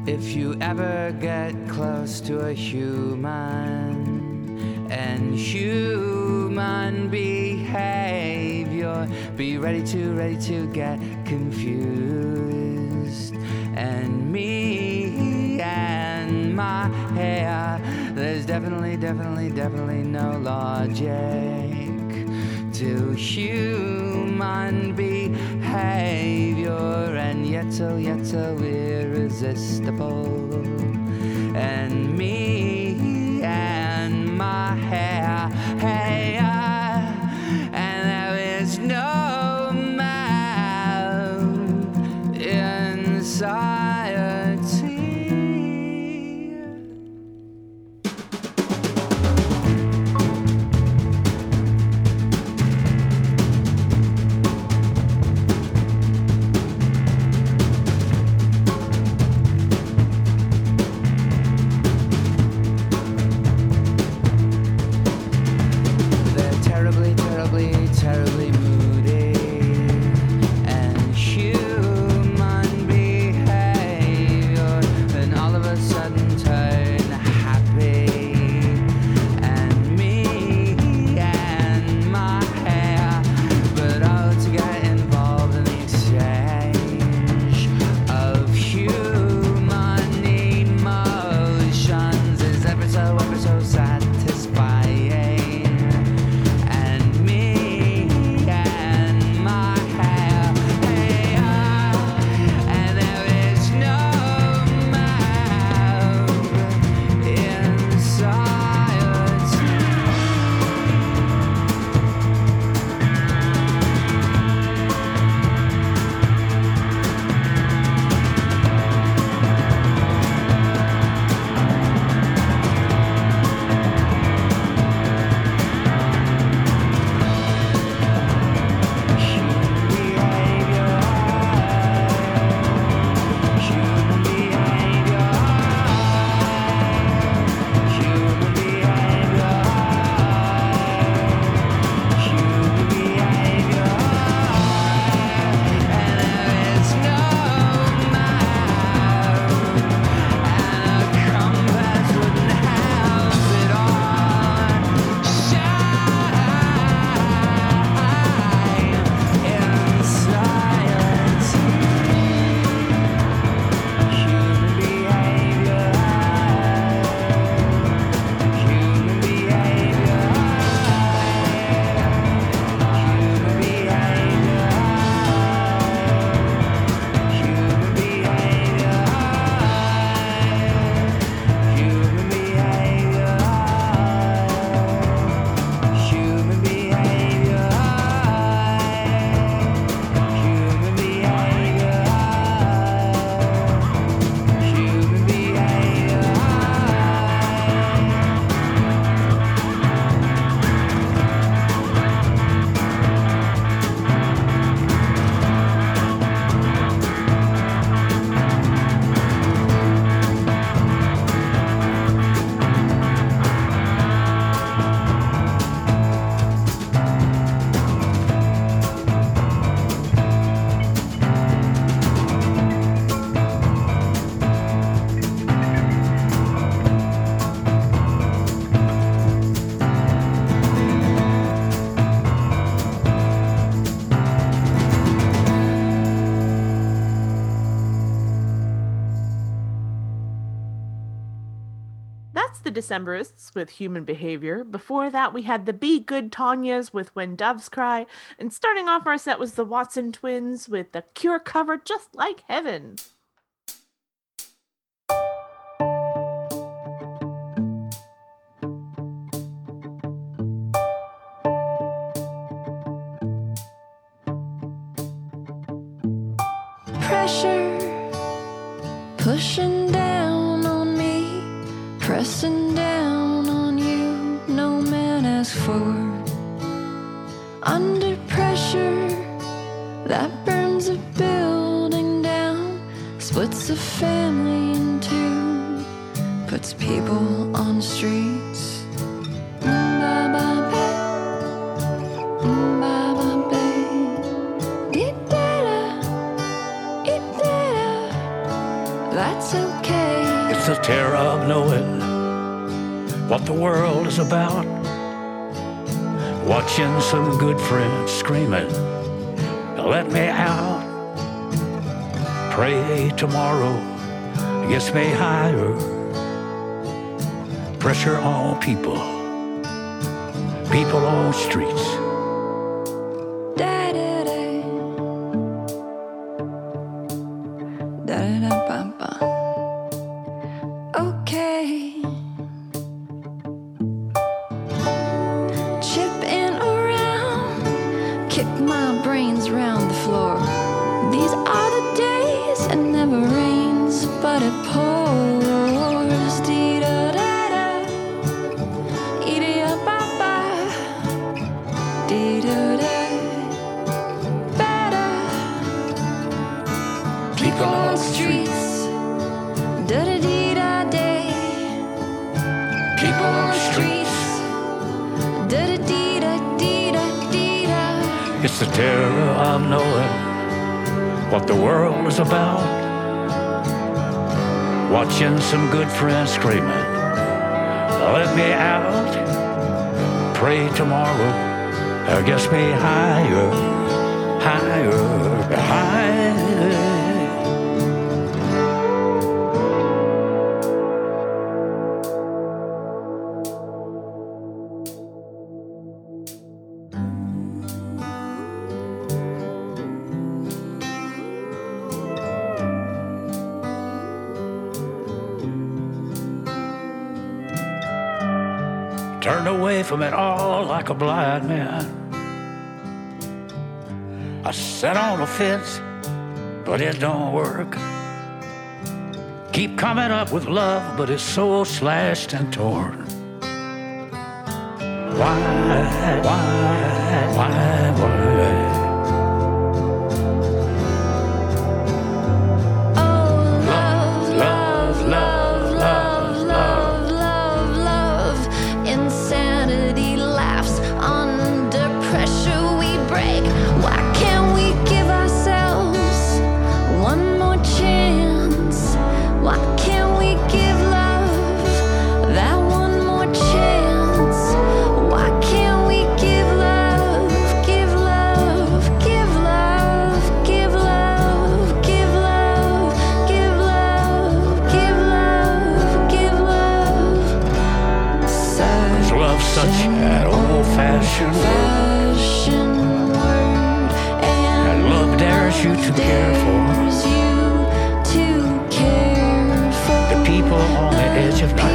If you ever get close to a human and human behavior, be ready to, ready to get confused. And me and my hair, there's definitely, definitely, definitely no logic to human behavior, and yet so, yet so irresistible. And me and my hair, hair, and there is no mouth in society. They're terribly, terribly, terribly moody. And human behavior then all of a sudden turn happy. And me and my hair, but all to get involved in the exchange of human emotions is ever so, ever so satisfying. And me and my hair, hair, and there is no mouth in society. That's the Decemberists with Human Behavior. Before that, we had the Be Good Tanyas with When Doves Cry. And starting off our set was the Watson Twins with The Cure cover Just Like Heaven. Pressure pushing down on me, pressing down on you, no man asked for. Under pressure that burns a building down, splits a family in two, puts people on streets. Mm-ba-ba-ba. That's it's okay. It's the terror of knowing what the world is about. Watching some good friends screaming, let me out. Pray tomorrow gets me higher. Pressure on people, people on streets. Some good friends screaming, let me out. Pray tomorrow gets me higher, higher, from it all like a blind man. I sat on a fence, but it don't work. Keep coming up with love, but it's so slashed and torn. Why, why, why, why? Oh, love, love, love, love, love, love. Fashion word, and, and love dares you to care for, you to care for the people on the, the edge of night.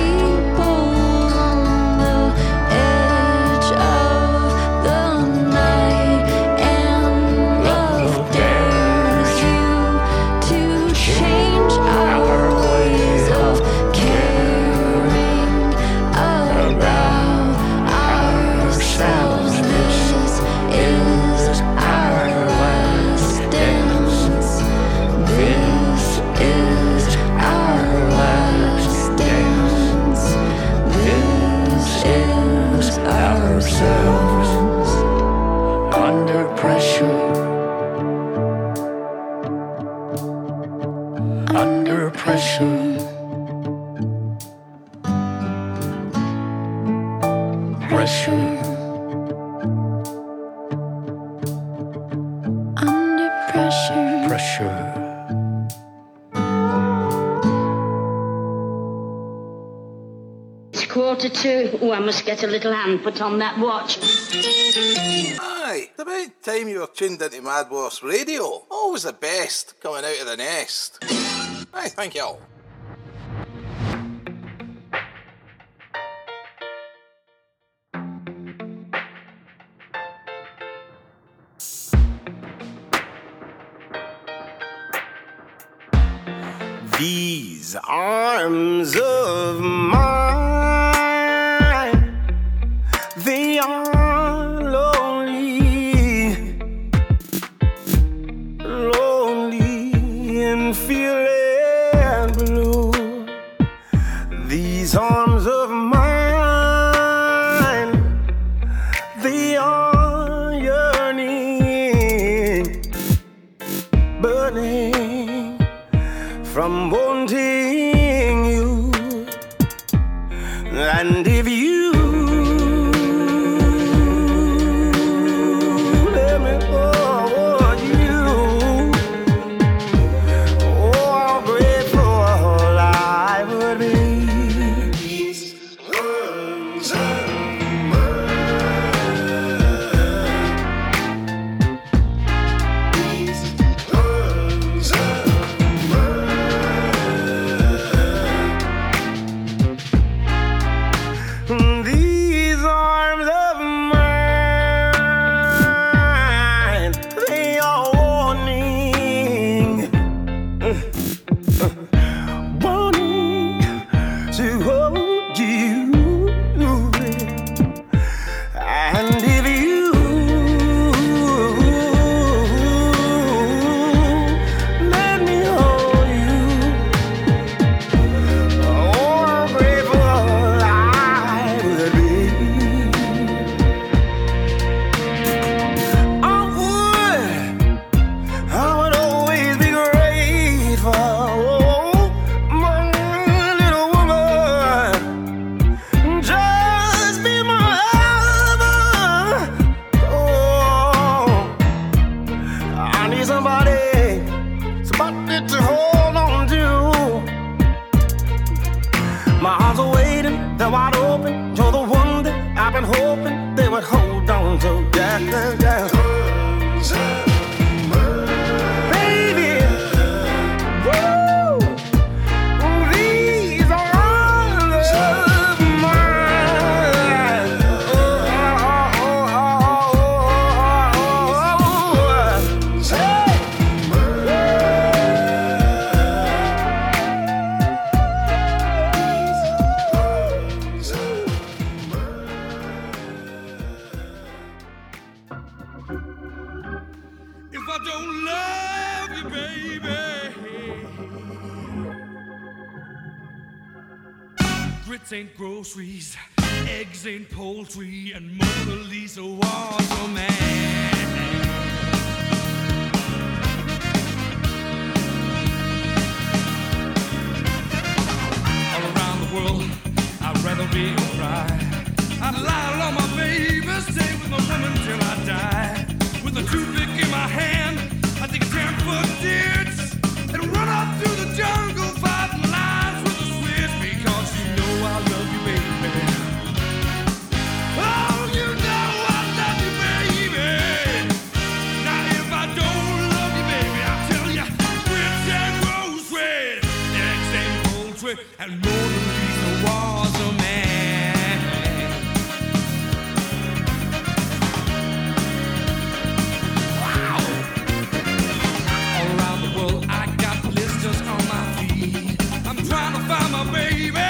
Oh, I must get a little hand put on that watch. Aye, it's about time you were tuned into Mad Wasp Radio. Always the best coming out of the nest. Aye, thank you all. These arms of mine, they are lonely, lonely and feeling blue. These arms of mine, they are yearning, burning from wanting you. And if you let me hold you, oh, how grateful I would be. These words are mine. These words are baby,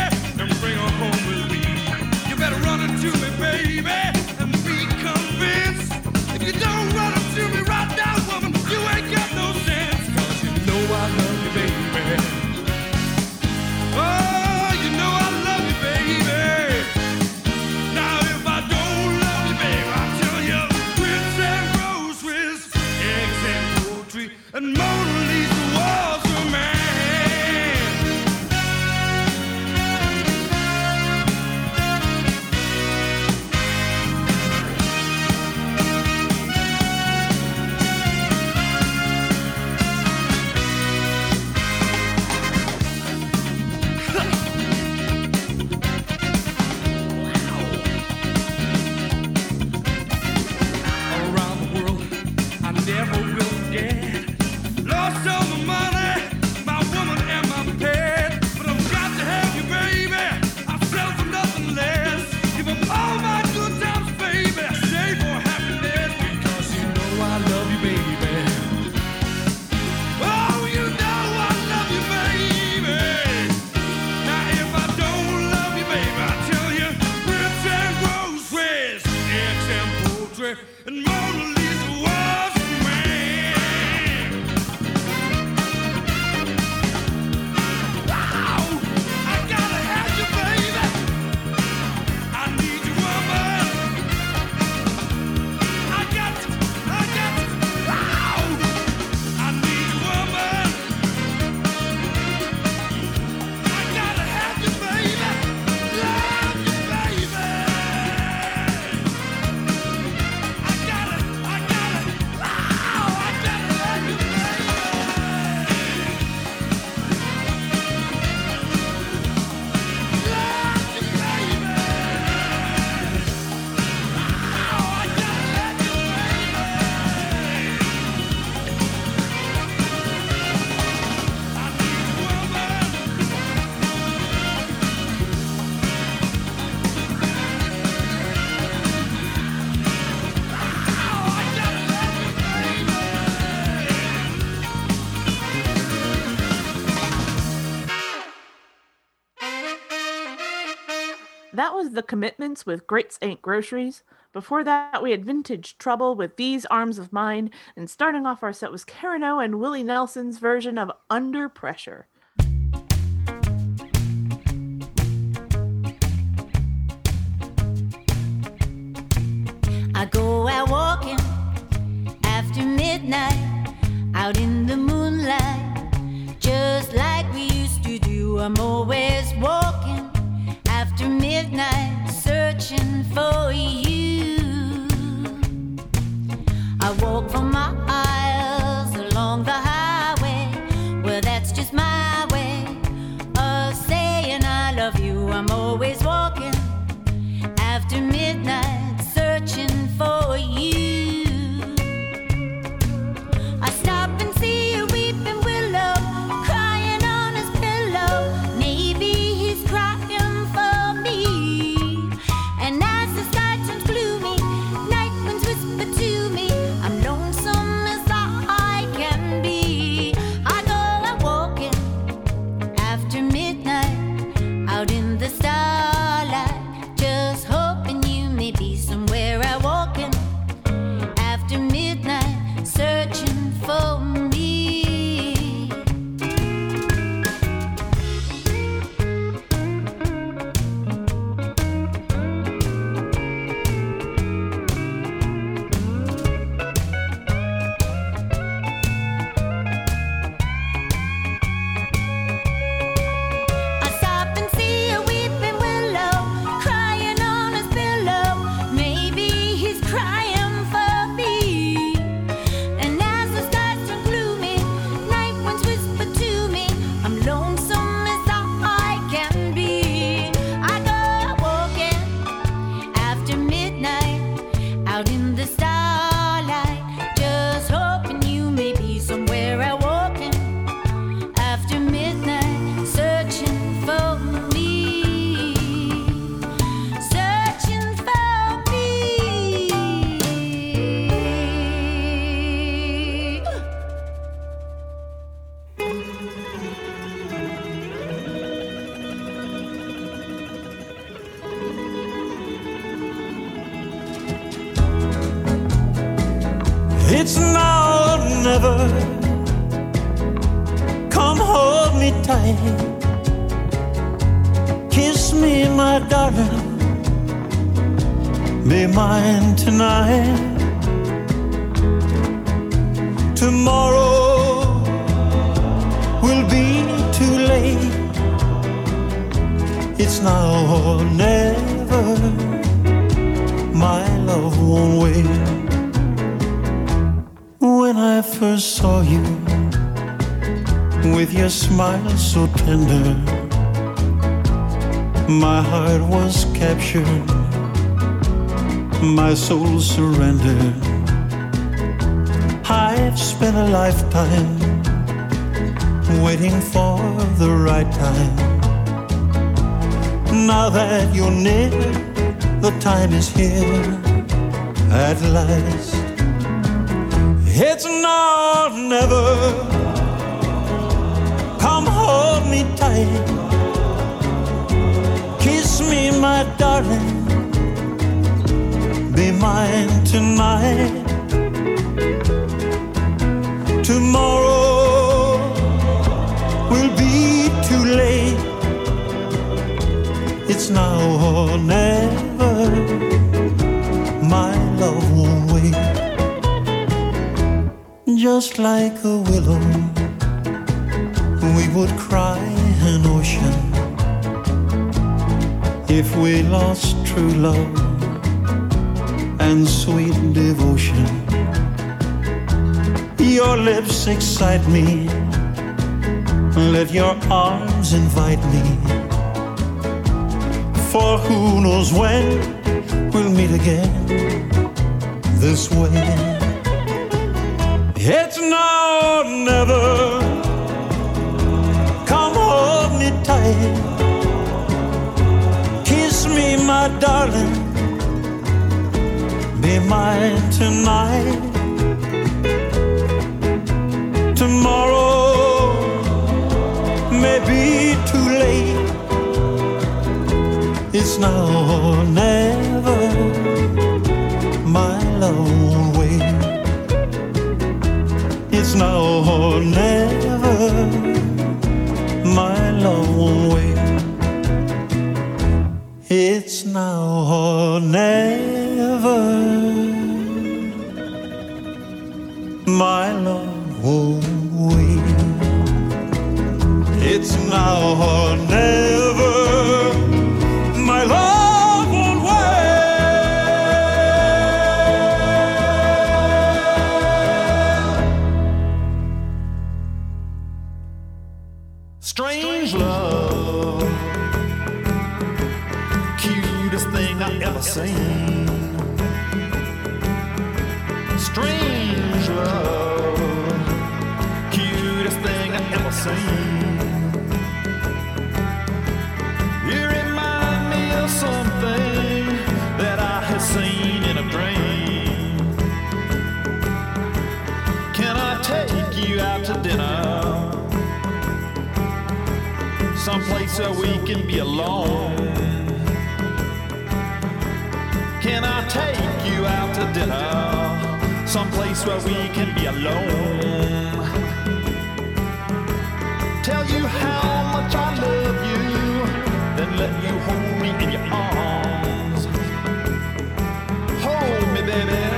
That was The Commitments with Greats Ain't Groceries. Before that, we had Vintage Trouble with These Arms of Mine. And starting off our set was Karen O and Willie Nelson's version of Under Pressure. I go out walking after midnight, out in the moonlight, just like we used to do. I'm always walking after midnight, searching for you. I walk for miles along the highway. Well, that's just my way of saying I love you. I'm always walking after midnight, searching for you. I stop and see a weeping willow crying on his pillow. Maybe he's crying. So tender, my heart was captured, my soul surrendered. I've spent a lifetime waiting for the right time. Now that you're near, the time is here at last. It's now or never. Hold me tight, kiss me, my darling, be mine tonight. Tomorrow will be too late, it's now or never, my love won't wait. Just like a willow, we would cry an ocean if we lost true love and sweet devotion. Your lips excite me, let your arms invite me, for who knows when we'll meet again this way. It's now or never. Kiss me, my darling, be mine tonight. Tomorrow may be too late, it's now or never, my lone way. It's now or never, my lone way. It's now or never, my lone way. It's now or never. Strange love, cutest thing I ever seen. Strange love, cutest thing I ever seen. You remind me of something that I had seen in a dream. Can I take you out to dinner? Someplace where we can be alone. Can I take you out to dinner? Someplace where we can be alone. Tell you how much I love you, then let you hold me in your arms. Hold me, baby.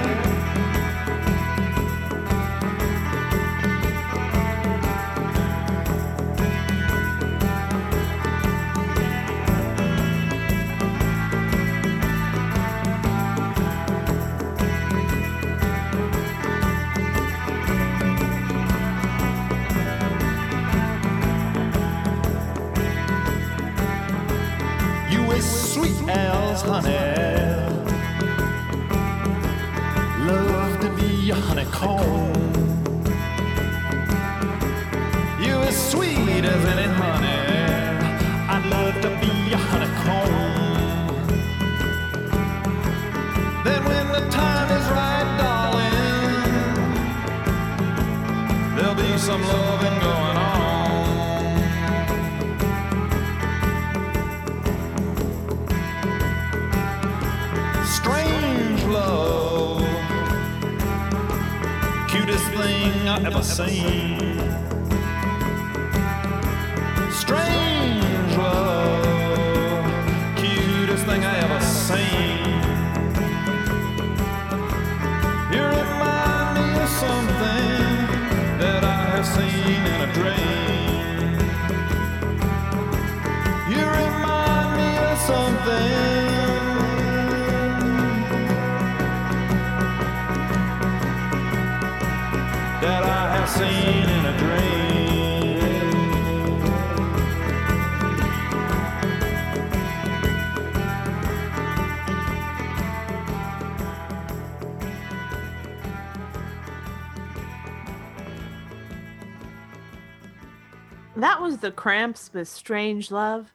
The Cramps with Strange Love,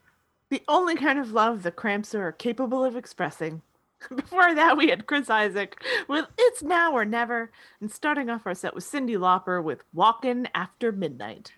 the only kind of love the Cramps are capable of expressing. Before that, we had Chris Isaak with It's Now or Never, and starting off our set was Cyndi Lauper with Walkin' After Midnight.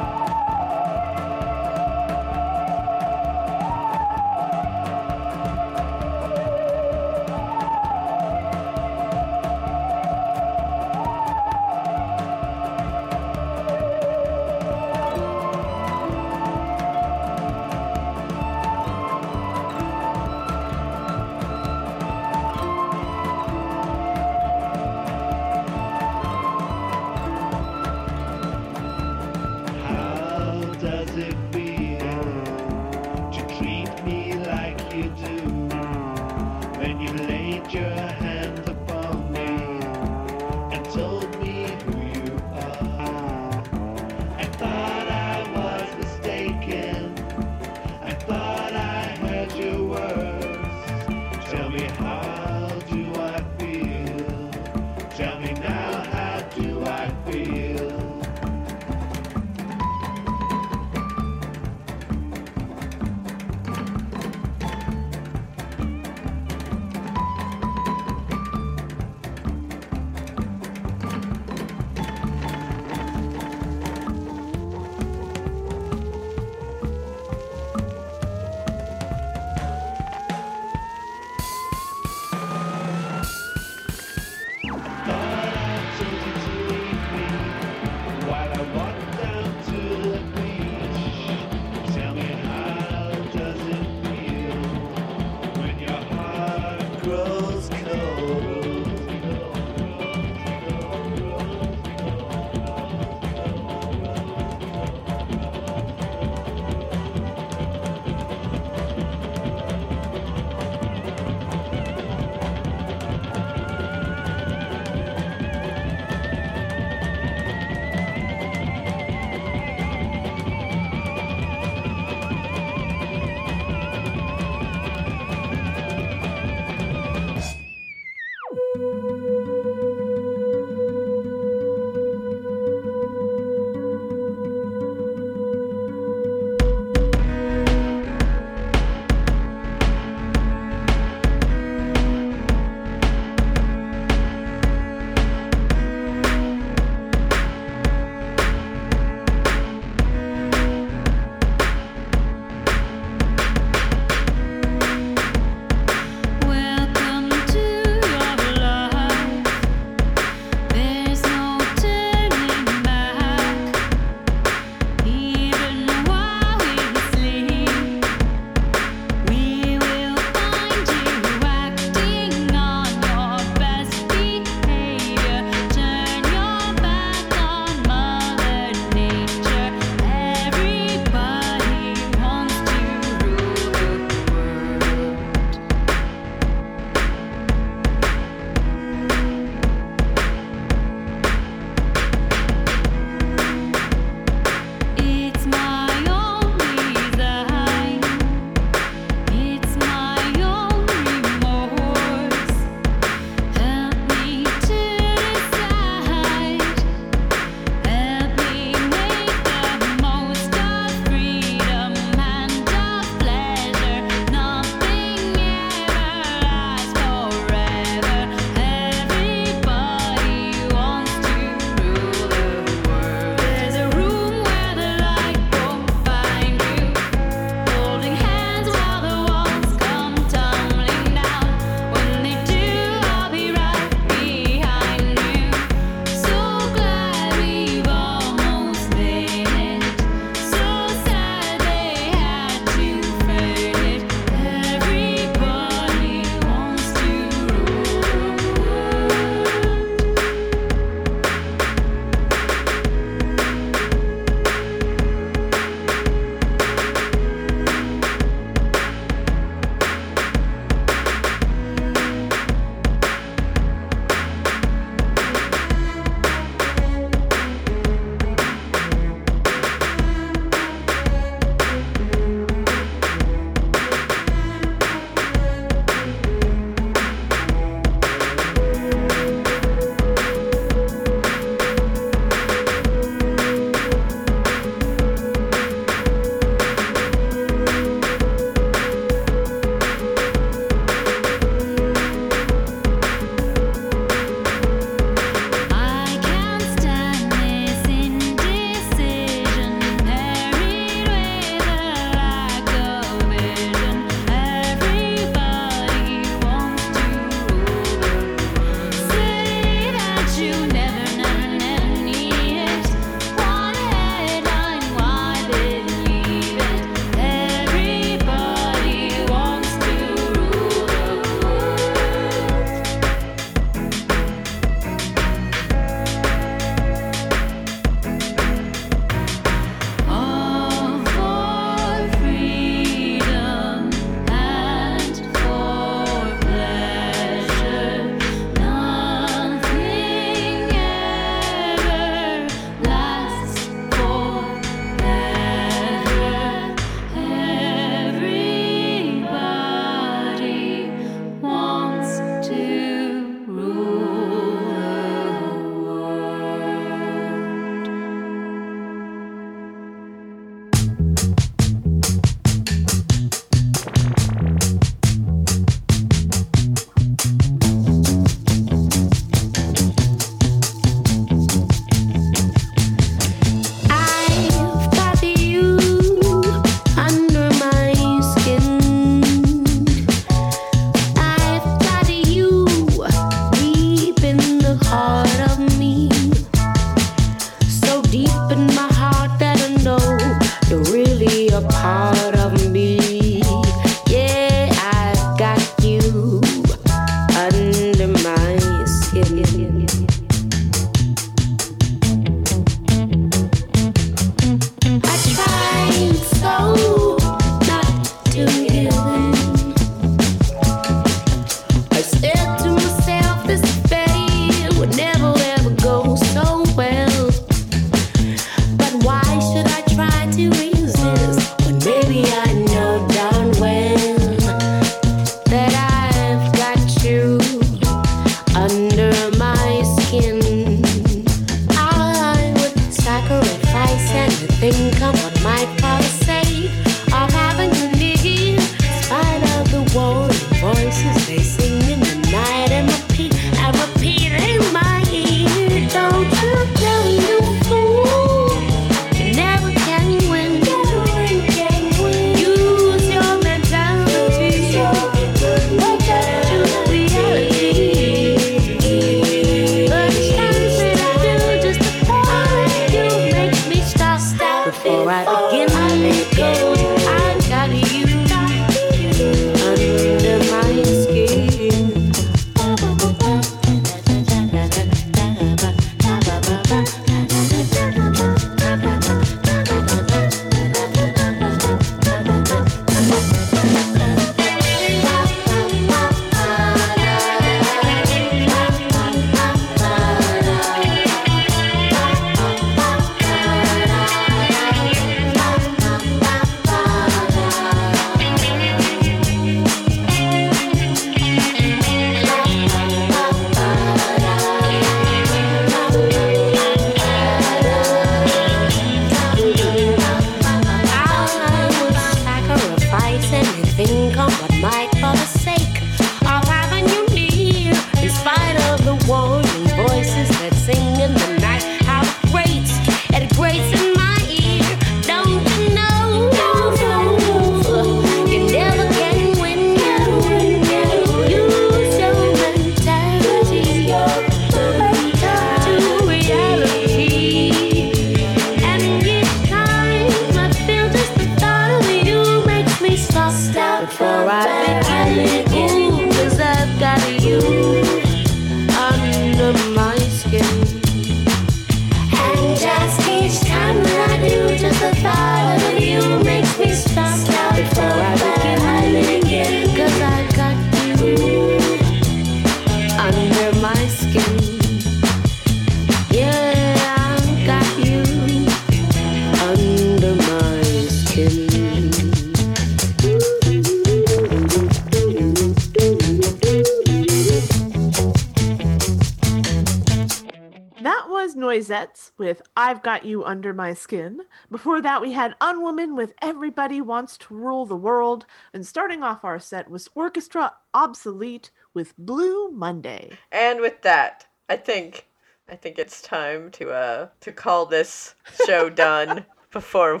That was Noisettes with I've Got You Under My Skin. Before that, we had Unwoman with Everybody Wants to Rule the World. And starting off our set was Orchestra Obsolete with Blue Monday. And with that, I think I think it's time to uh to call this show done before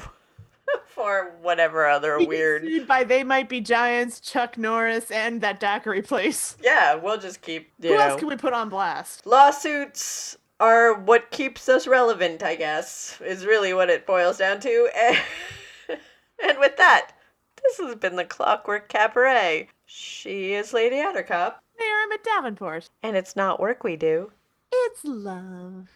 before whatever other weird... Sued by They Might Be Giants, Chuck Norris, and that daiquiri place. Yeah, we'll just keep, you Who know... else can we put on blast? Lawsuits are what keeps us relevant, I guess, is really what it boils down to. And, and with that, this has been the Clockwork Cabaret. She is Lady Attercop. They are Emmett Davenport. And it's not work we do. It's love.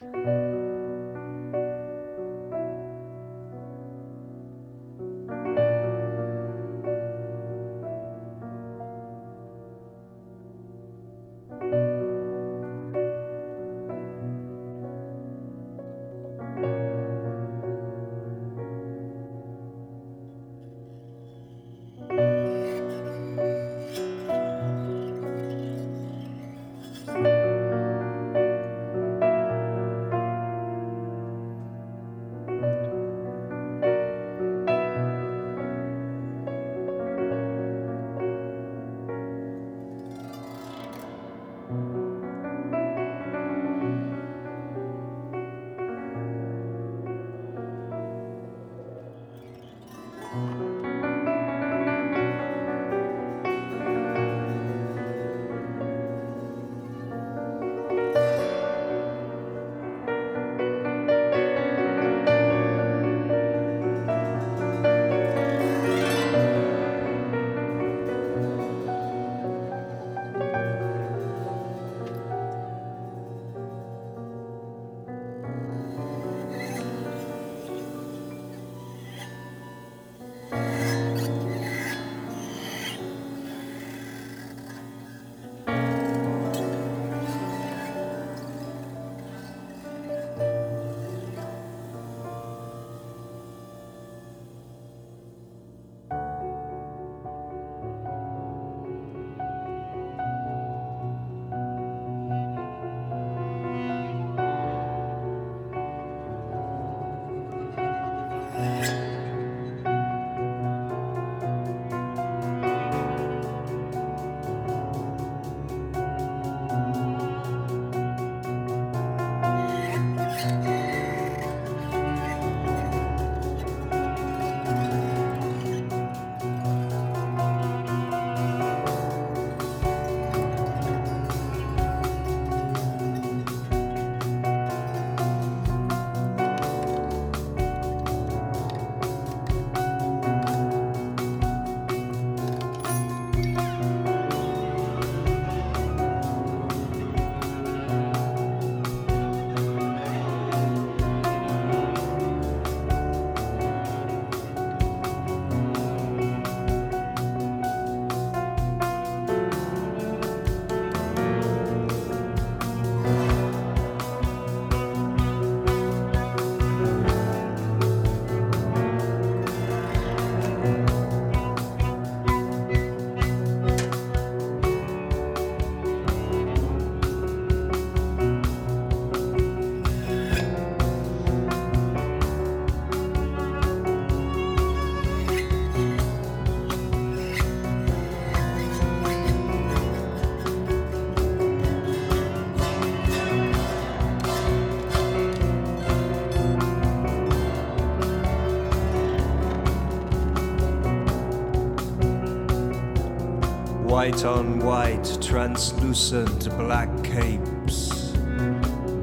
White on white, translucent black capes,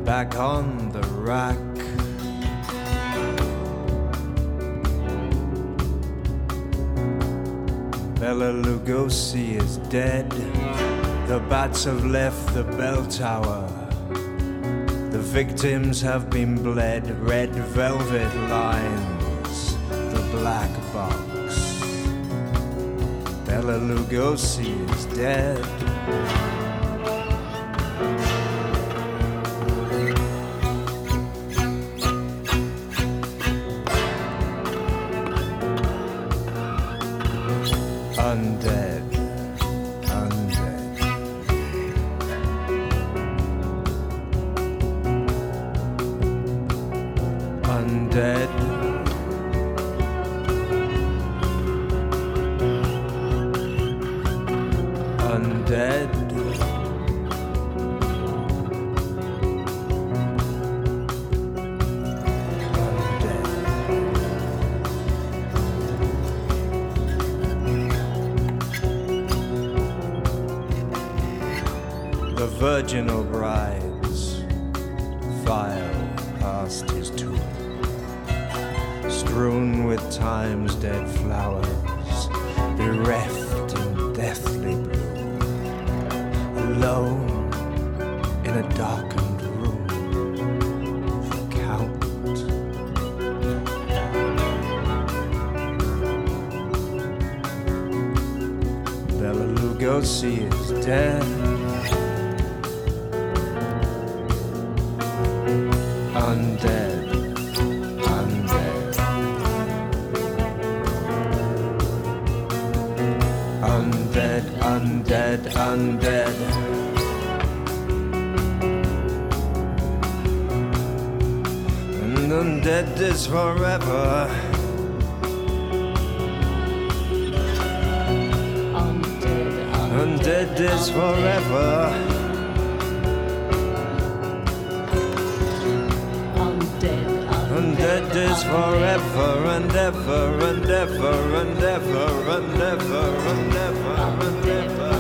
back on the rack. Bela Lugosi is dead, the bats have left the bell tower, the victims have been bled, red velvet lines, the black box. Bela Lugosi is dead. Undead, undead. and dead. Undead. Undead. The virginal bride's file past his tomb, strewn with time's dead flowers, bereft in deathly bloom, alone in a darkened room, the Count. Bela Lugosi is dead. Undead, undead, undead, undead, undead, and undead is forever. Undead, undead, undead is forever. Undead is forever and ever and ever and ever and ever and ever and ever and ever.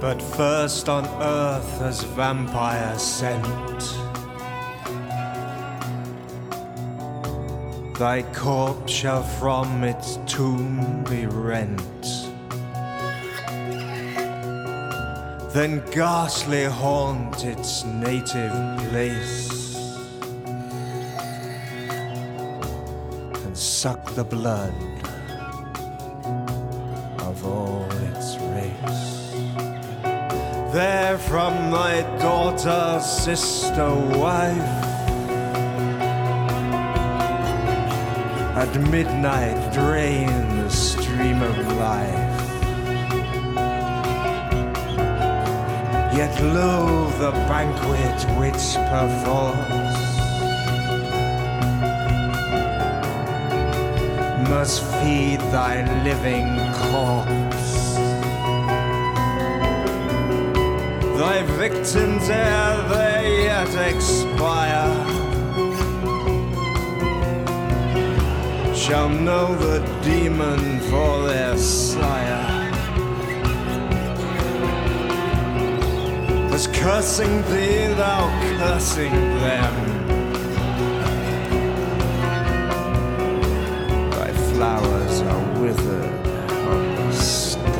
But first on earth as vampire scent, thy corpse shall from its tomb be rent. Then ghastly haunt its native place, and suck the blood of all its race. There from thy daughter, sister, wife, at midnight drain the stream of life. Yet lo, the banquet which perforce must feed thy living corpse. Thy victims ere they yet expire shall know the demon for their sire. As cursing thee, thou cursing them, thy flowers are withered on the stem.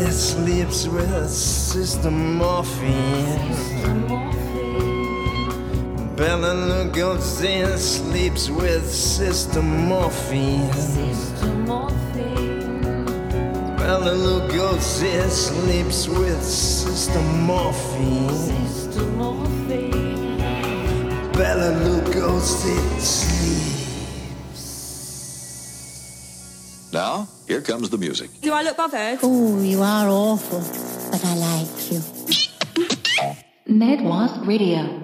that sleeps with a system morphine. Bella goes in, sleeps with system morphine. Bella goes in, sleeps with system morphine. Bella goes in, sleeps. Now? Here comes the music. Do I look bothered? Oh, you are awful, but I like you. Mad Wasp Radio.